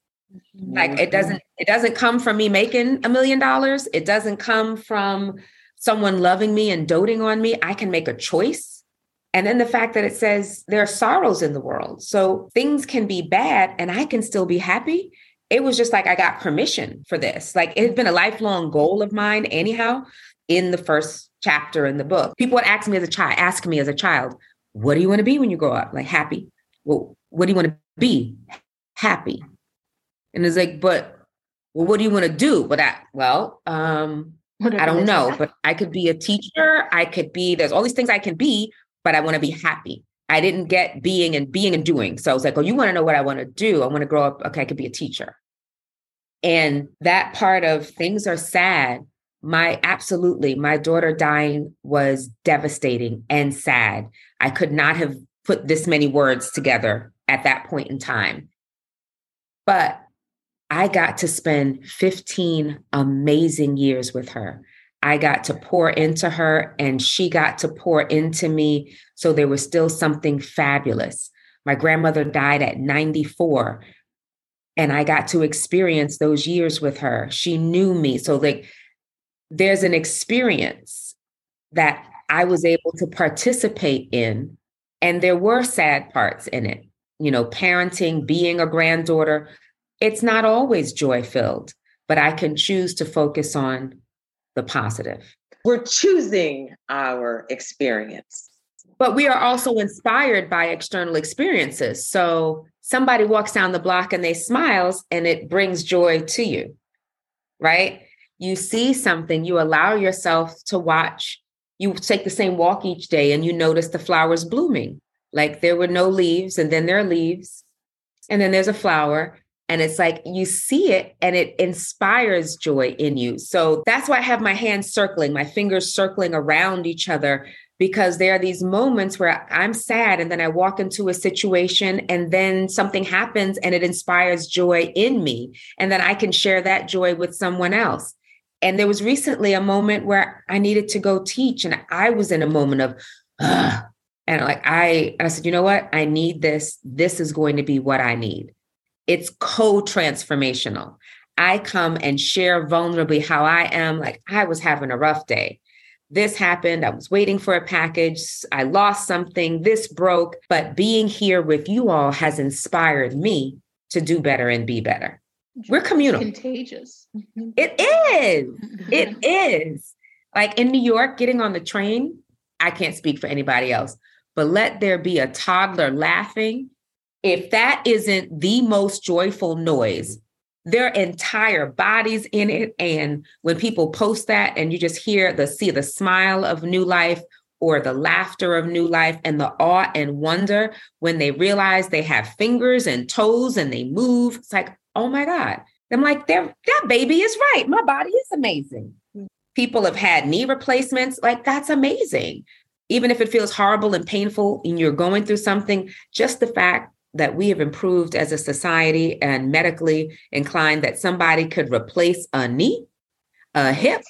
Mm-hmm. Like, it doesn't, it doesn't come from me making a million dollars. It doesn't come from someone loving me and doting on me. I can make a choice. And then the fact that it says there are sorrows in the world. So things can be bad and I can still be happy. It was just like, I got permission for this. Like, it had been a lifelong goal of mine anyhow, in the first chapter in the book. People would ask me as a child, ask me as a child, what do you want to be when you grow up? Like, happy. Well, what do you want to be? Happy. And it's like, but well, what do you want to do? Well, that, well, um, I don't know, but I could be a teacher. I could be, there's all these things I can be, but I want to be happy. I didn't get being and being and doing. So I was like, oh, you want to know what I want to do? I want to grow up. Okay. I could be a teacher. And that part of things are sad. My, absolutely. My daughter dying was devastating and sad. I could not have put this many words together at that point in time. But I got to spend fifteen amazing years with her. I got to pour into her and she got to pour into me. So there was still something fabulous. My grandmother died at ninety-four and I got to experience those years with her. She knew me. So like, there's an experience that I was able to participate in. And there were sad parts in it. You know, parenting, being a granddaughter, it's not always joy-filled, but I can choose to focus on the positive. We're choosing our experience. But we are also inspired by external experiences. So somebody walks down the block and they smiles and it brings joy to you, right? You see something, you allow yourself to watch. You take the same walk each day and you notice the flowers blooming. Like there were no leaves and then there are leaves and then there's a flower. And it's like you see it and it inspires joy in you. So that's why I have my hands circling, my fingers circling around each other, because there are these moments where I'm sad and then I walk into a situation and then something happens and it inspires joy in me. And then I can share that joy with someone else. And there was recently a moment where I needed to go teach and I was in a moment of, ugh. And like I, I said, you know what? I need this. This is going to be what I need. It's co-transformational. I come and share vulnerably how I am. Like I was having a rough day. This happened. I was waiting for a package. I lost something. This broke. But being here with you all has inspired me to do better and be better. We're communal. It's contagious. It is. It is. Like in New York, getting on the train, I can't speak for anybody else, but let there be a toddler laughing. If that isn't the most joyful noise, their entire body's in it. And when people post that and you just hear the, see the smile of new life or the laughter of new life and the awe and wonder when they realize they have fingers and toes and they move, it's like, oh my God. I'm like, that baby is right. My body is amazing. People have had knee replacements. Like that's amazing. Even if it feels horrible and painful and you're going through something, just the fact that we have improved as a society and medically inclined that somebody could replace a knee, a hip,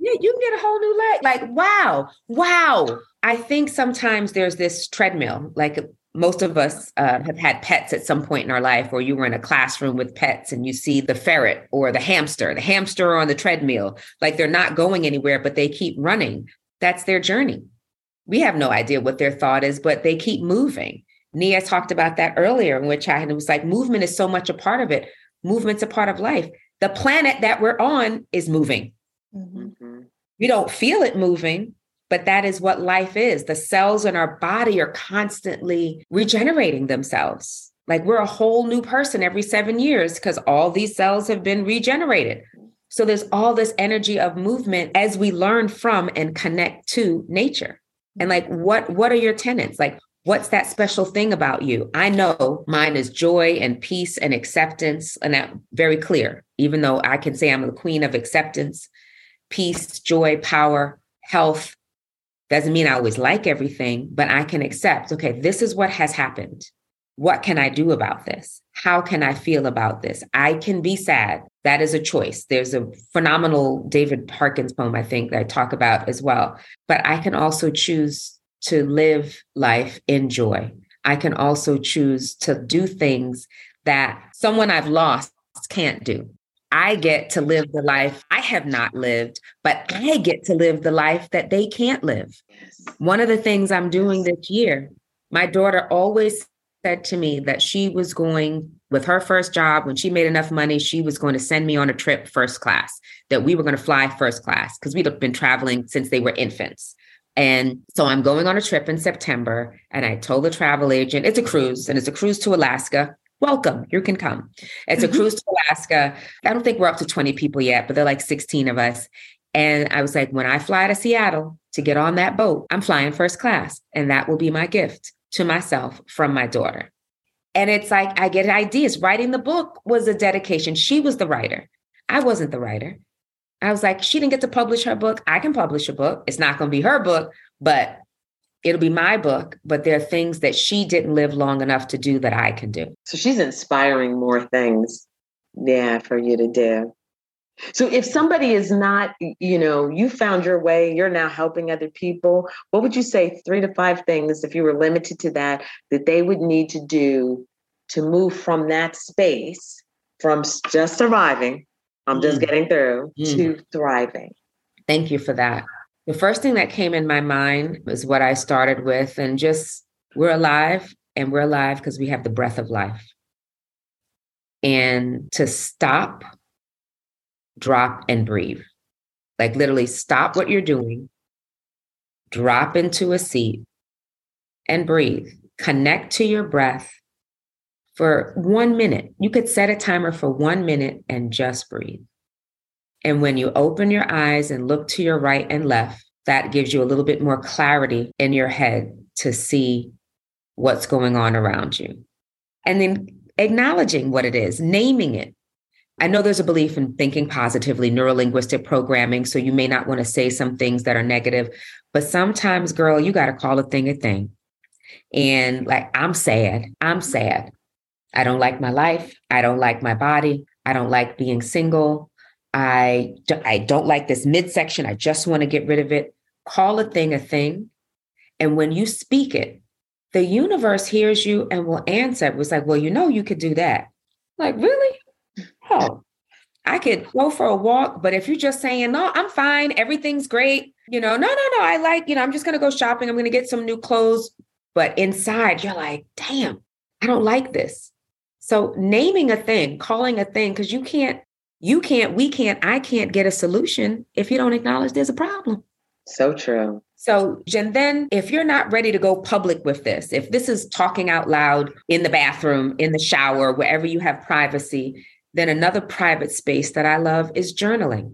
yeah, you can get a whole new leg. Like, wow, wow. I think sometimes there's this treadmill, like most of us uh, have had pets at some point in our life, or you were in a classroom with pets and you see the ferret or the hamster, the hamster on the treadmill, like they're not going anywhere, but they keep running. That's their journey. We have no idea what their thought is, but they keep moving. Nia talked about that earlier, in which I and it was like movement is so much a part of it. Movement's a part of life. The planet that we're on is moving. Mm-hmm. We don't feel it moving. But that is what life is. The cells in our body are constantly regenerating themselves. Like we're a whole new person every seven years because all these cells have been regenerated. So there's all this energy of movement as we learn from and connect to nature. And like, what, what are your tenets? Like, what's that special thing about you? I know mine is joy and peace and acceptance. And that's very clear, even though I can say I'm the queen of acceptance, peace, joy, power, health. Doesn't mean I always like everything, but I can accept, okay, this is what has happened. What can I do about this? How can I feel about this? I can be sad. That is a choice. There's a phenomenal David Harkins poem, I think, that I talk about as well. But I can also choose to live life in joy. I can also choose to do things that someone I've lost can't do. I get to live the life I have not lived, but I get to live the life that they can't live. Yes. One of the things I'm doing this year, my daughter always said to me that she was going with her first job, when she made enough money, she was going to send me on a trip first class, that we were going to fly first class because we'd have been traveling since they were infants. And so I'm going on a trip in September and I told the travel agent, it's a cruise and it's a cruise to Alaska. Welcome, you can come. It's a cruise to Alaska. I don't think we're up to twenty people yet, but they're like sixteen of us. And I was like, when I fly to Seattle to get on that boat, I'm flying first class. And that will be my gift to myself from my daughter. And it's like, I get ideas. Writing the book was a dedication. She was the writer. I wasn't the writer. I was like, she didn't get to publish her book. I can publish a book. It's not going to be her book, but it'll be my book, but there are things that she didn't live long enough to do that I can do. So she's inspiring more things, yeah, for you to do. So if somebody is not, you know, you found your way, you're now helping other people, what would you say three to five things, if you were limited to that, that they would need to do to move from that space, from just surviving, I'm just mm. getting through, mm. to thriving? Thank you for that. The first thing that came in my mind is what I started with, and just we're alive, and we're alive because we have the breath of life. And to stop, drop, and breathe. Like literally stop what you're doing, drop into a seat, and breathe. Connect to your breath for one minute. You could set a timer for one minute and just breathe. And when you open your eyes and look to your right and left, that gives you a little bit more clarity in your head to see what's going on around you. And then acknowledging what it is, naming it. I know there's a belief in thinking positively, neurolinguistic programming, so you may not want to say some things that are negative, but sometimes, girl, you got to call a thing a thing. And like, I'm sad. I'm sad. I don't like my life. I don't like my body. I don't like being single. I, I don't like this midsection. I just want to get rid of it. Call a thing a thing. And when you speak it, the universe hears you and will answer. It was like, well, you know, you could do that. Like, really? Oh, I could go for a walk. But if you're just saying, no, I'm fine. Everything's great. You know, no, no, no. I like, you know, I'm just going to go shopping. I'm going to get some new clothes. But inside you're like, damn, I don't like this. So naming a thing, calling a thing, because you can't, You can't, we can't, I can't get a solution if you don't acknowledge there's a problem. So true. So, and then if you're not ready to go public with this, if this is talking out loud in the bathroom, in the shower, wherever you have privacy, then another private space that I love is journaling.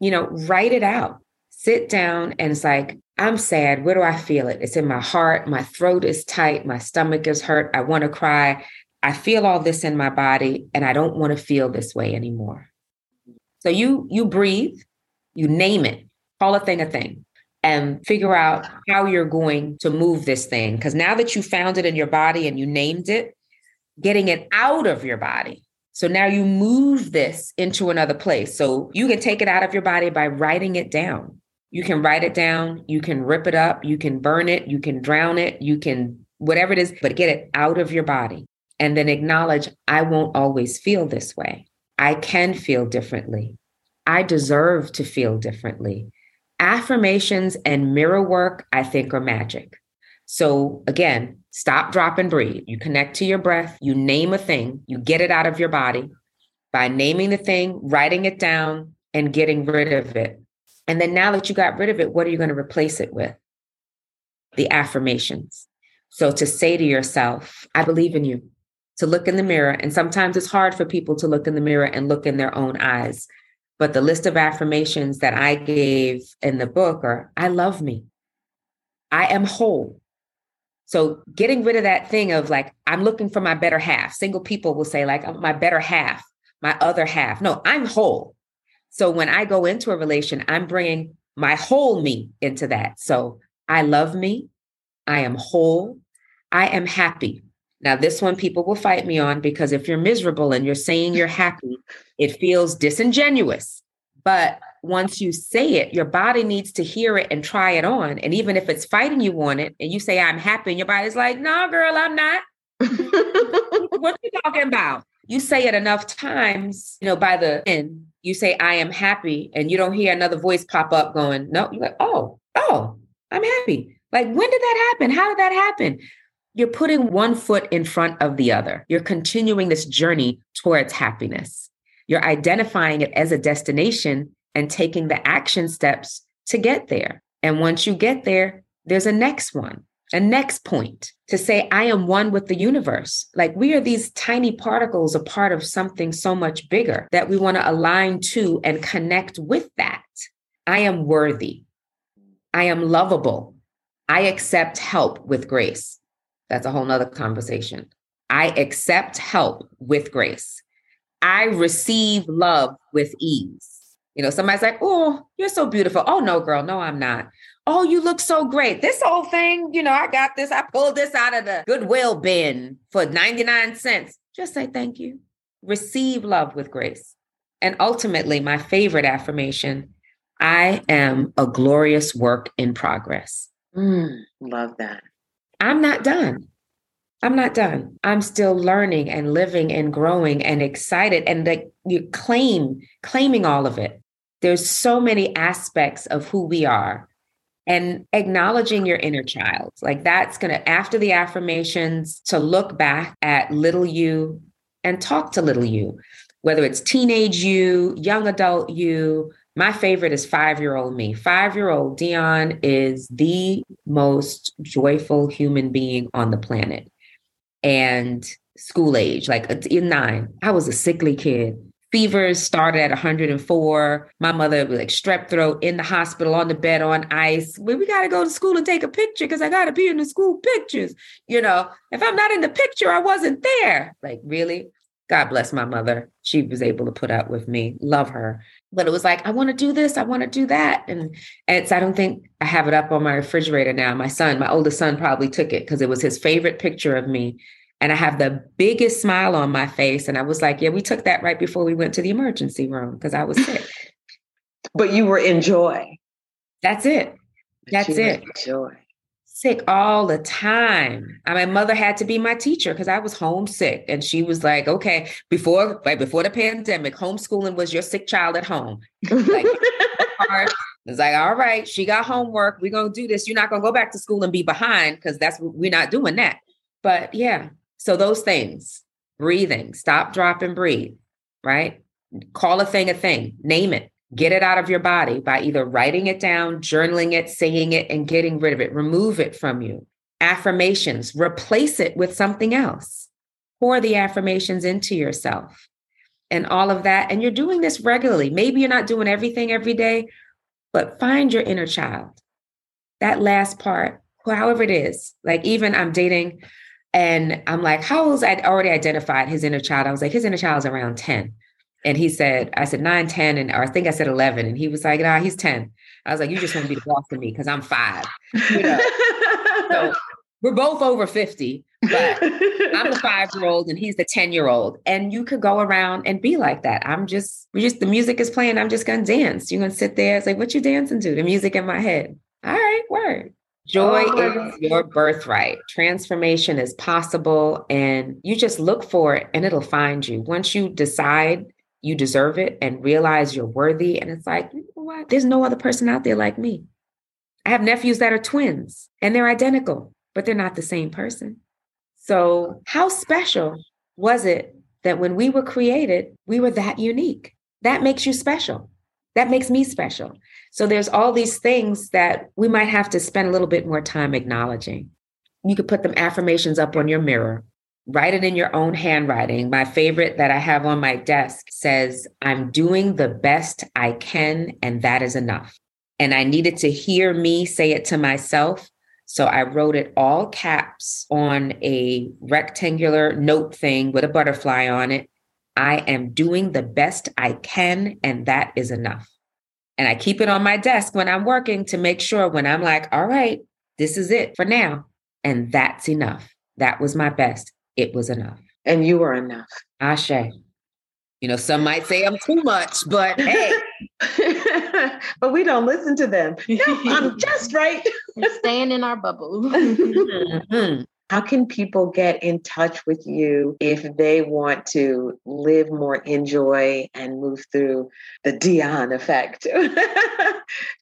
You know, write it out, sit down, and it's like, I'm sad. Where do I feel it? It's in my heart. My throat is tight. My stomach is hurt. I want to cry. I feel all this in my body, and I don't want to feel this way anymore. So you you breathe, you name it, call a thing a thing, and figure out how you're going to move this thing. Because now that you found it in your body and you named it, getting it out of your body. So now you move this into another place. So you can take it out of your body by writing it down. You can write it down. You can rip it up. You can burn it. You can drown it. You can whatever it is, but get it out of your body. And then acknowledge, I won't always feel this way. I can feel differently. I deserve to feel differently. Affirmations and mirror work, I think, are magic. So again, stop, drop, and breathe. You connect to your breath. You name a thing. You get it out of your body by naming the thing, writing it down, and getting rid of it. And then now that you got rid of it, what are you going to replace it with? The affirmations. So to say to yourself, I believe in you. To look in the mirror. And sometimes it's hard for people to look in the mirror and look in their own eyes. But the list of affirmations that I gave in the book are, I love me. I am whole. So getting rid of that thing of like, I'm looking for my better half. Single people will say like, my better half, my other half. No, I'm whole. So when I go into a relation, I'm bringing my whole me into that. So I love me. I am whole. I am happy. Now, this one people will fight me on, because if you're miserable and you're saying you're happy, it feels disingenuous. But once you say it, your body needs to hear it and try it on. And even if it's fighting you on it and you say, I'm happy, and your body's like, no, girl, I'm not. What are you talking about? You say it enough times, you know, by the end, you say, I am happy. And you don't hear another voice pop up going, no, you're like, oh, oh, I'm happy. Like, when did that happen? How did that happen? You're putting one foot in front of the other. You're continuing this journey towards happiness. You're identifying it as a destination and taking the action steps to get there. And once you get there, there's a next one, a next point to say, I am one with the universe. Like, we are these tiny particles, a part of something so much bigger that we want to align to and connect with that. I am worthy. I am lovable. I accept help with grace. That's a whole nother conversation. I accept help with grace. I receive love with ease. You know, somebody's like, oh, you're so beautiful. Oh, no, girl. No, I'm not. oh, you look so great. This whole thing, you know, I got this. I pulled this out of the Goodwill bin for ninety-nine cents. Just say thank you. Receive love with grace. And ultimately, my favorite affirmation, I am a glorious work in progress. Mm, love that. I'm not done. I'm not done. I'm still learning and living and growing and excited. And the, you claim, claiming all of it. There's so many aspects of who we are and acknowledging your inner child. Like that's going to, after the affirmations, to look back at little you and talk to little you, whether it's teenage you, young adult you. My favorite is five-year-old me. Five-year-old Dionne is the most joyful human being on the planet. And school age, like in nine, I was a sickly kid. Fevers started at one hundred and four. My mother was like strep throat in the hospital, on the bed, on ice. Well, we got to go to school and take a picture because I got to be in the school pictures. You know, if I'm not in the picture, I wasn't there. Like, really? God bless my mother. She was able to put up with me. Love her. But it was like, I want to do this. I want to do that. And, and it's, I don't think I have it up on my refrigerator now. My son, my oldest son probably took it because it was his favorite picture of me. And I have the biggest smile on my face. And I was like, yeah, we took that right before we went to the emergency room because I was sick. But you were in joy. That's it. That's it. Joy. Sick all the time. And my mother had to be my teacher because I was homesick. And she was like, okay, before right before the pandemic, homeschooling was your sick child at home. Like, it's like, all right, she got homework. We're going to do this. You're not going to go back to school and be behind because that's we're not doing that. But yeah, so those things, breathing, stop, drop, and breathe, right? Call a thing a thing, name it. Get it out of your body by either writing it down, journaling it, saying it, and getting rid of it. Remove it from you. Affirmations, replace it with something else. Pour the affirmations into yourself and all of that. And you're doing this regularly. Maybe you're not doing everything every day, but find your inner child. That last part, however it is, like even I'm dating and I'm like, how old is I already identified his inner child? I was like, his inner child is around ten. And he said, I said nine, ten, and or I think I said eleven. And he was like, nah, he's ten. I was like, you just want to be the boss of me because I'm five. You know? So we're both over fifty, but I'm the five-year-old and he's the ten-year-old. And you could go around and be like that. I'm just, we just, the music is playing. I'm just going to dance. You're going to sit there. It's like, what you dancing to? The music in my head. All right, word. Joy oh. is your birthright. Transformation is possible. And you just look for it and it'll find you. Once you decide you deserve it and realize you're worthy. And it's like, you know what? There's no other person out there like me. I have nephews that are twins and they're identical, but they're not the same person. So how special was it that when we were created, we were that unique? That makes you special. That makes me special. So there's all these things that we might have to spend a little bit more time acknowledging. You could put them affirmations up on your mirror. Write it in your own handwriting. My favorite that I have on my desk says, I'm doing the best I can, and that is enough. And I needed to hear me say it to myself. So I wrote it all caps on a rectangular note thing with a butterfly on it. I am doing the best I can, and that is enough. And I keep it on my desk when I'm working to make sure when I'm like, all right, this is it for now. And that's enough. That was my best. It was enough. And you were enough. Ashe. You know, some might say I'm too much, but hey. But we don't listen to them. No, I'm just right. We're staying in our bubble. Mm-hmm. How can people get in touch with you if they want to live more in joy and move through the Dionne effect?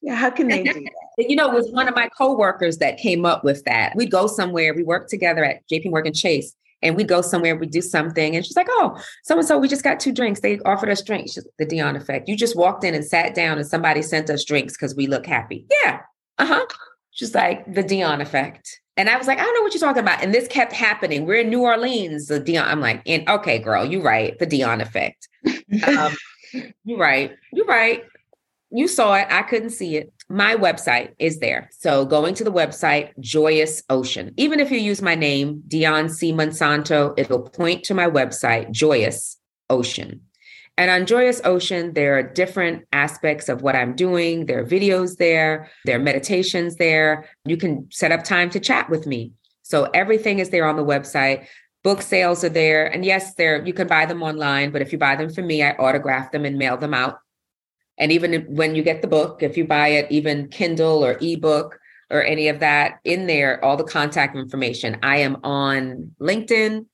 Yeah, how can they do that? You know, it was one of my coworkers that came up with that. We'd go somewhere. We worked together at JPMorgan Chase. And we go somewhere, we do something. And she's like, oh, so-and-so, we just got two drinks. They offered us drinks. She's like, the Dionne effect. You just walked in and sat down and somebody sent us drinks because we look happy. Yeah. Uh-huh. She's like, the Dionne effect. And I was like, I don't know what you're talking about. And this kept happening. We're in New Orleans. The Dionne. I'm like, and okay, girl, you're right. The Dionne effect. um, you're right. You're right. You saw it. I couldn't see it. My website is there. So going to the website, Joyous Ocean. Even if you use my name, Dionne C. Monsanto, it'll point to my website, Joyous Ocean. And on Joyous Ocean, there are different aspects of what I'm doing. There are videos there, there are meditations there. You can set up time to chat with me. So everything is there on the website. Book sales are there. And yes, there you can buy them online, but if you buy them from me, I autograph them and mail them out. And even when you get the book, if you buy it, even Kindle or ebook or any of that in there, all the contact information. I am on LinkedIn,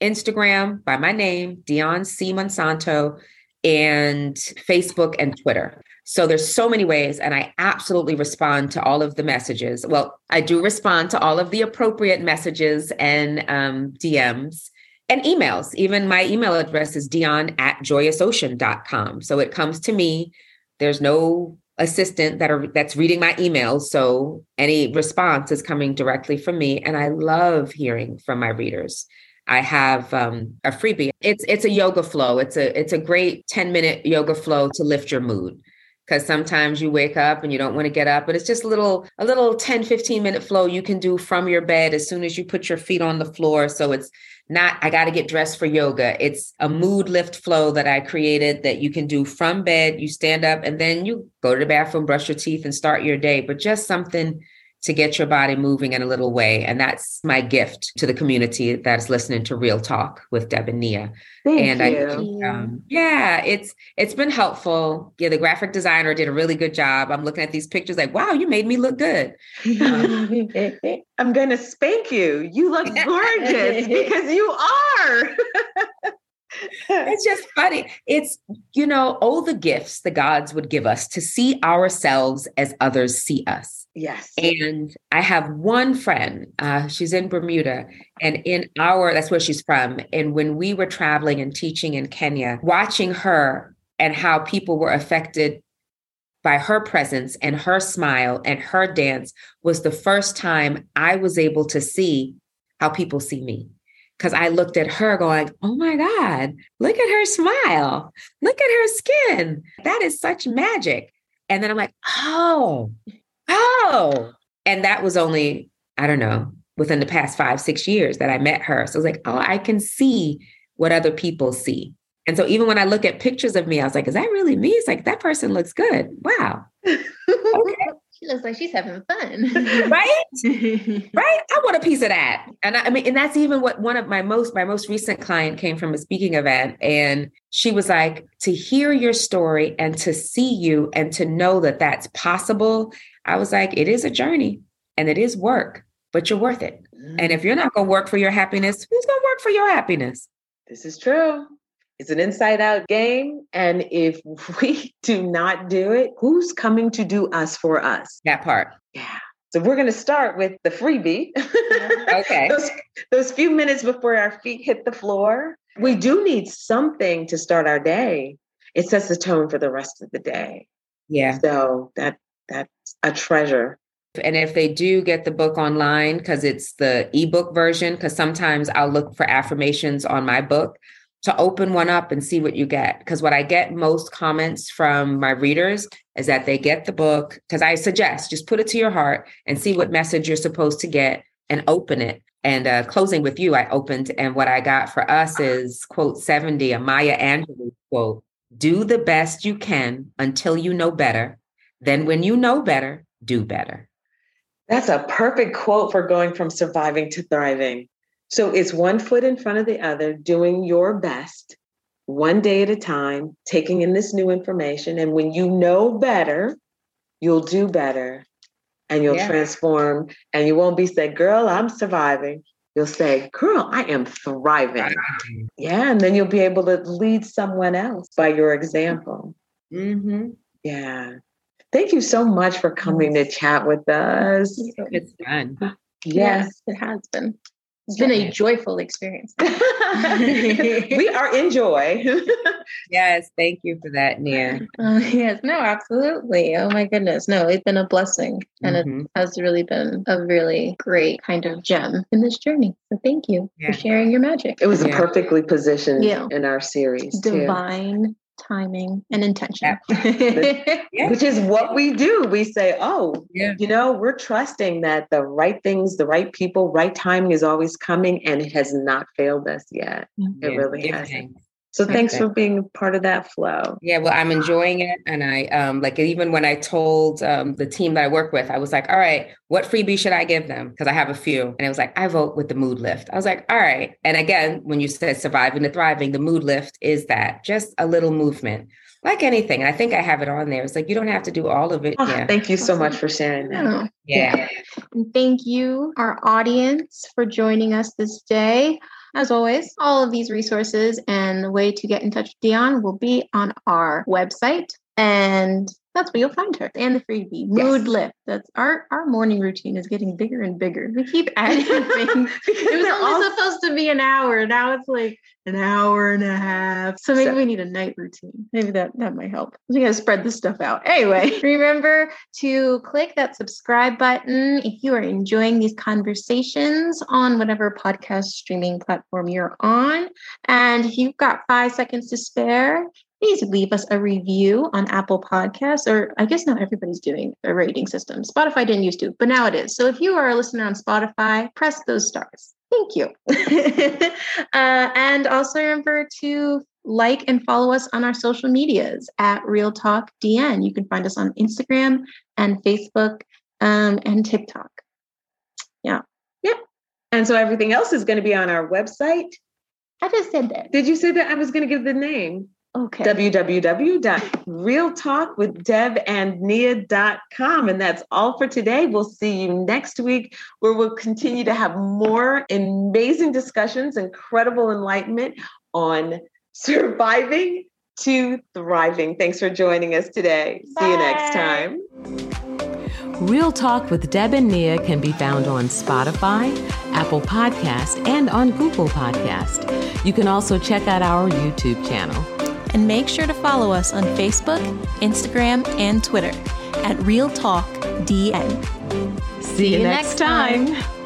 Instagram by my name, Dionne C. Monsanto, and Facebook and Twitter. So there's so many ways, and I absolutely respond to all of the messages. Well, I do respond to all of the appropriate messages and um, D Ms and emails. Even my email address is Dionne at joyous ocean dot com. So it comes to me. There's no assistant that are, that's reading my emails. So any response is coming directly from me. And I love hearing from my readers. I have um, a freebie. It's it's a yoga flow. It's a it's a great ten minute yoga flow to lift your mood. Because sometimes you wake up and you don't want to get up, but it's just a little, a little ten, fifteen minute flow you can do from your bed as soon as you put your feet on the floor. So it's not, I got to get dressed for yoga. It's a mood lift flow that I created that you can do from bed. You stand up and then you go to the bathroom, brush your teeth and start your day, but just something to get your body moving in a little way. And that's my gift to the community that's listening to Real Talk with Deb and Nia. Thank and you. I, um, yeah, it's it's been helpful. Yeah, the graphic designer did a really good job. I'm looking at these pictures like, wow, you made me look good. Um, I'm going to spank you. You look gorgeous because you are. It's just funny. It's, you know, all the gifts the gods would give us to see ourselves as others see us. Yes. And I have one friend, uh, she's in Bermuda and in our, that's where she's from. And when we were traveling and teaching in Kenya, watching her and how people were affected by her presence and her smile and her dance was the first time I was able to see how people see me. Because I looked at her going, oh my God, look at her smile. Look at her skin. That is such magic. And then I'm like, oh, oh. And that was only, I don't know, within the past five, six years that I met her. So I was like, oh, I can see what other people see. And so even when I look at pictures of me, I was like, is that really me? It's like, that person looks good. Wow. Okay. She looks like she's having fun. Right? Right? I want a piece of that. And I, I mean, and that's even what one of my most, my most recent client came from a speaking event. And she was like, to hear your story and to see you and to know that that's possible. I was like, it is a journey and it is work, but you're worth it. Mm-hmm. And if you're not going to work for your happiness, who's going to work for your happiness? This is true. It's an inside out game. And if we do not do it, who's coming to do us for us? That part. Yeah. So we're going to start with the freebie. Okay. those, those few minutes before our feet hit the floor, we do need something to start our day. It sets the tone for the rest of the day. Yeah. So that that's a treasure. And if they do get the book online, because it's the ebook version, because sometimes I'll look for affirmations on my book, to open one up and see what you get. Because what I get most comments from my readers is that they get the book, because I suggest just put it to your heart and see what message you're supposed to get and open it. And uh, Closing With You, I opened. And what I got for us is quote seventy, a Maya Angelou quote, do the best you can until you know better. Then when you know better, do better. That's a perfect quote for going from surviving to thriving. So it's one foot in front of the other, doing your best, one day at a time, taking in this new information. And when you know better, you'll do better and you'll yeah. transform. And you won't be saying, girl, I'm surviving. You'll say, girl, I am thriving. Yeah. And then you'll be able to lead someone else by your example. Mm-hmm. Yeah. Thank you so much for coming to chat with us. It's fun. Yes, yes it has been. It's been a joyful experience. We are in joy. Yes. Thank you for that, Nia. Oh, yes. No, absolutely. Oh, my goodness. No, it's been a blessing. And mm-hmm. it has really been a really great kind of gem in this journey. So thank you yeah. for sharing your magic. It was yeah. perfectly positioned yeah. in our series. Divine too. Timing and intention. Yeah. Yeah. Which is what we do. We say, oh, yeah. you know, we're trusting that the right things, the right people, right timing is always coming. And it has not failed us yet. Mm-hmm. It really yeah. hasn't. So thanks okay. for being part of that flow. Yeah, well, I'm enjoying it. And I um, like, even when I told um, the team that I work with, I was like, all right, what freebie should I give them? Because I have a few. And it was like, I vote with the mood lift. I was like, all right. And again, when you said surviving and thriving, the mood lift is that just a little movement. Like anything. And I think I have it on there. It's like, you don't have to do all of it. Oh, yeah. Thank you so much for sharing that. Yeah. yeah. And thank you, our audience, for joining us this day. As always, all of these resources and the way to get in touch with Dionne will be on our website. And that's where you'll find her. And the freebie, Mood yes. Lift. That's our, our morning routine is getting bigger and bigger. We keep adding things. It was only all... supposed to be an hour. Now it's like an hour and a half. So maybe so. we need a night routine. Maybe that, that might help. We gotta spread this stuff out. Anyway, remember to click that subscribe button if you are enjoying these conversations on whatever podcast streaming platform you're on. And if you've got five seconds to spare, please leave us a review on Apple Podcasts, or I guess not everybody's doing a rating system. Spotify didn't used to, but now it is. So if you are a listener on Spotify, press those stars. Thank you. uh, and also remember to like and follow us on our social medias at Real Talk D N. You can find us on Instagram and Facebook um, and TikTok. Yeah. Yep. Yeah. And so everything else is going to be on our website. I just said that. Did you say that? I was going to give the name. Okay. w w w dot real talk with dev and nia dot com. And that's all for today. We'll see you next week, where we'll continue to have more amazing discussions, incredible enlightenment on surviving to thriving. Thanks for joining us today. Bye. See you next time. Real Talk with Deb and Nia can be found on Spotify, Apple Podcast, and on Google Podcast. You can also check out our YouTube channel. And make sure to follow us on Facebook, Instagram, and Twitter at Real Talk D N. See you next time.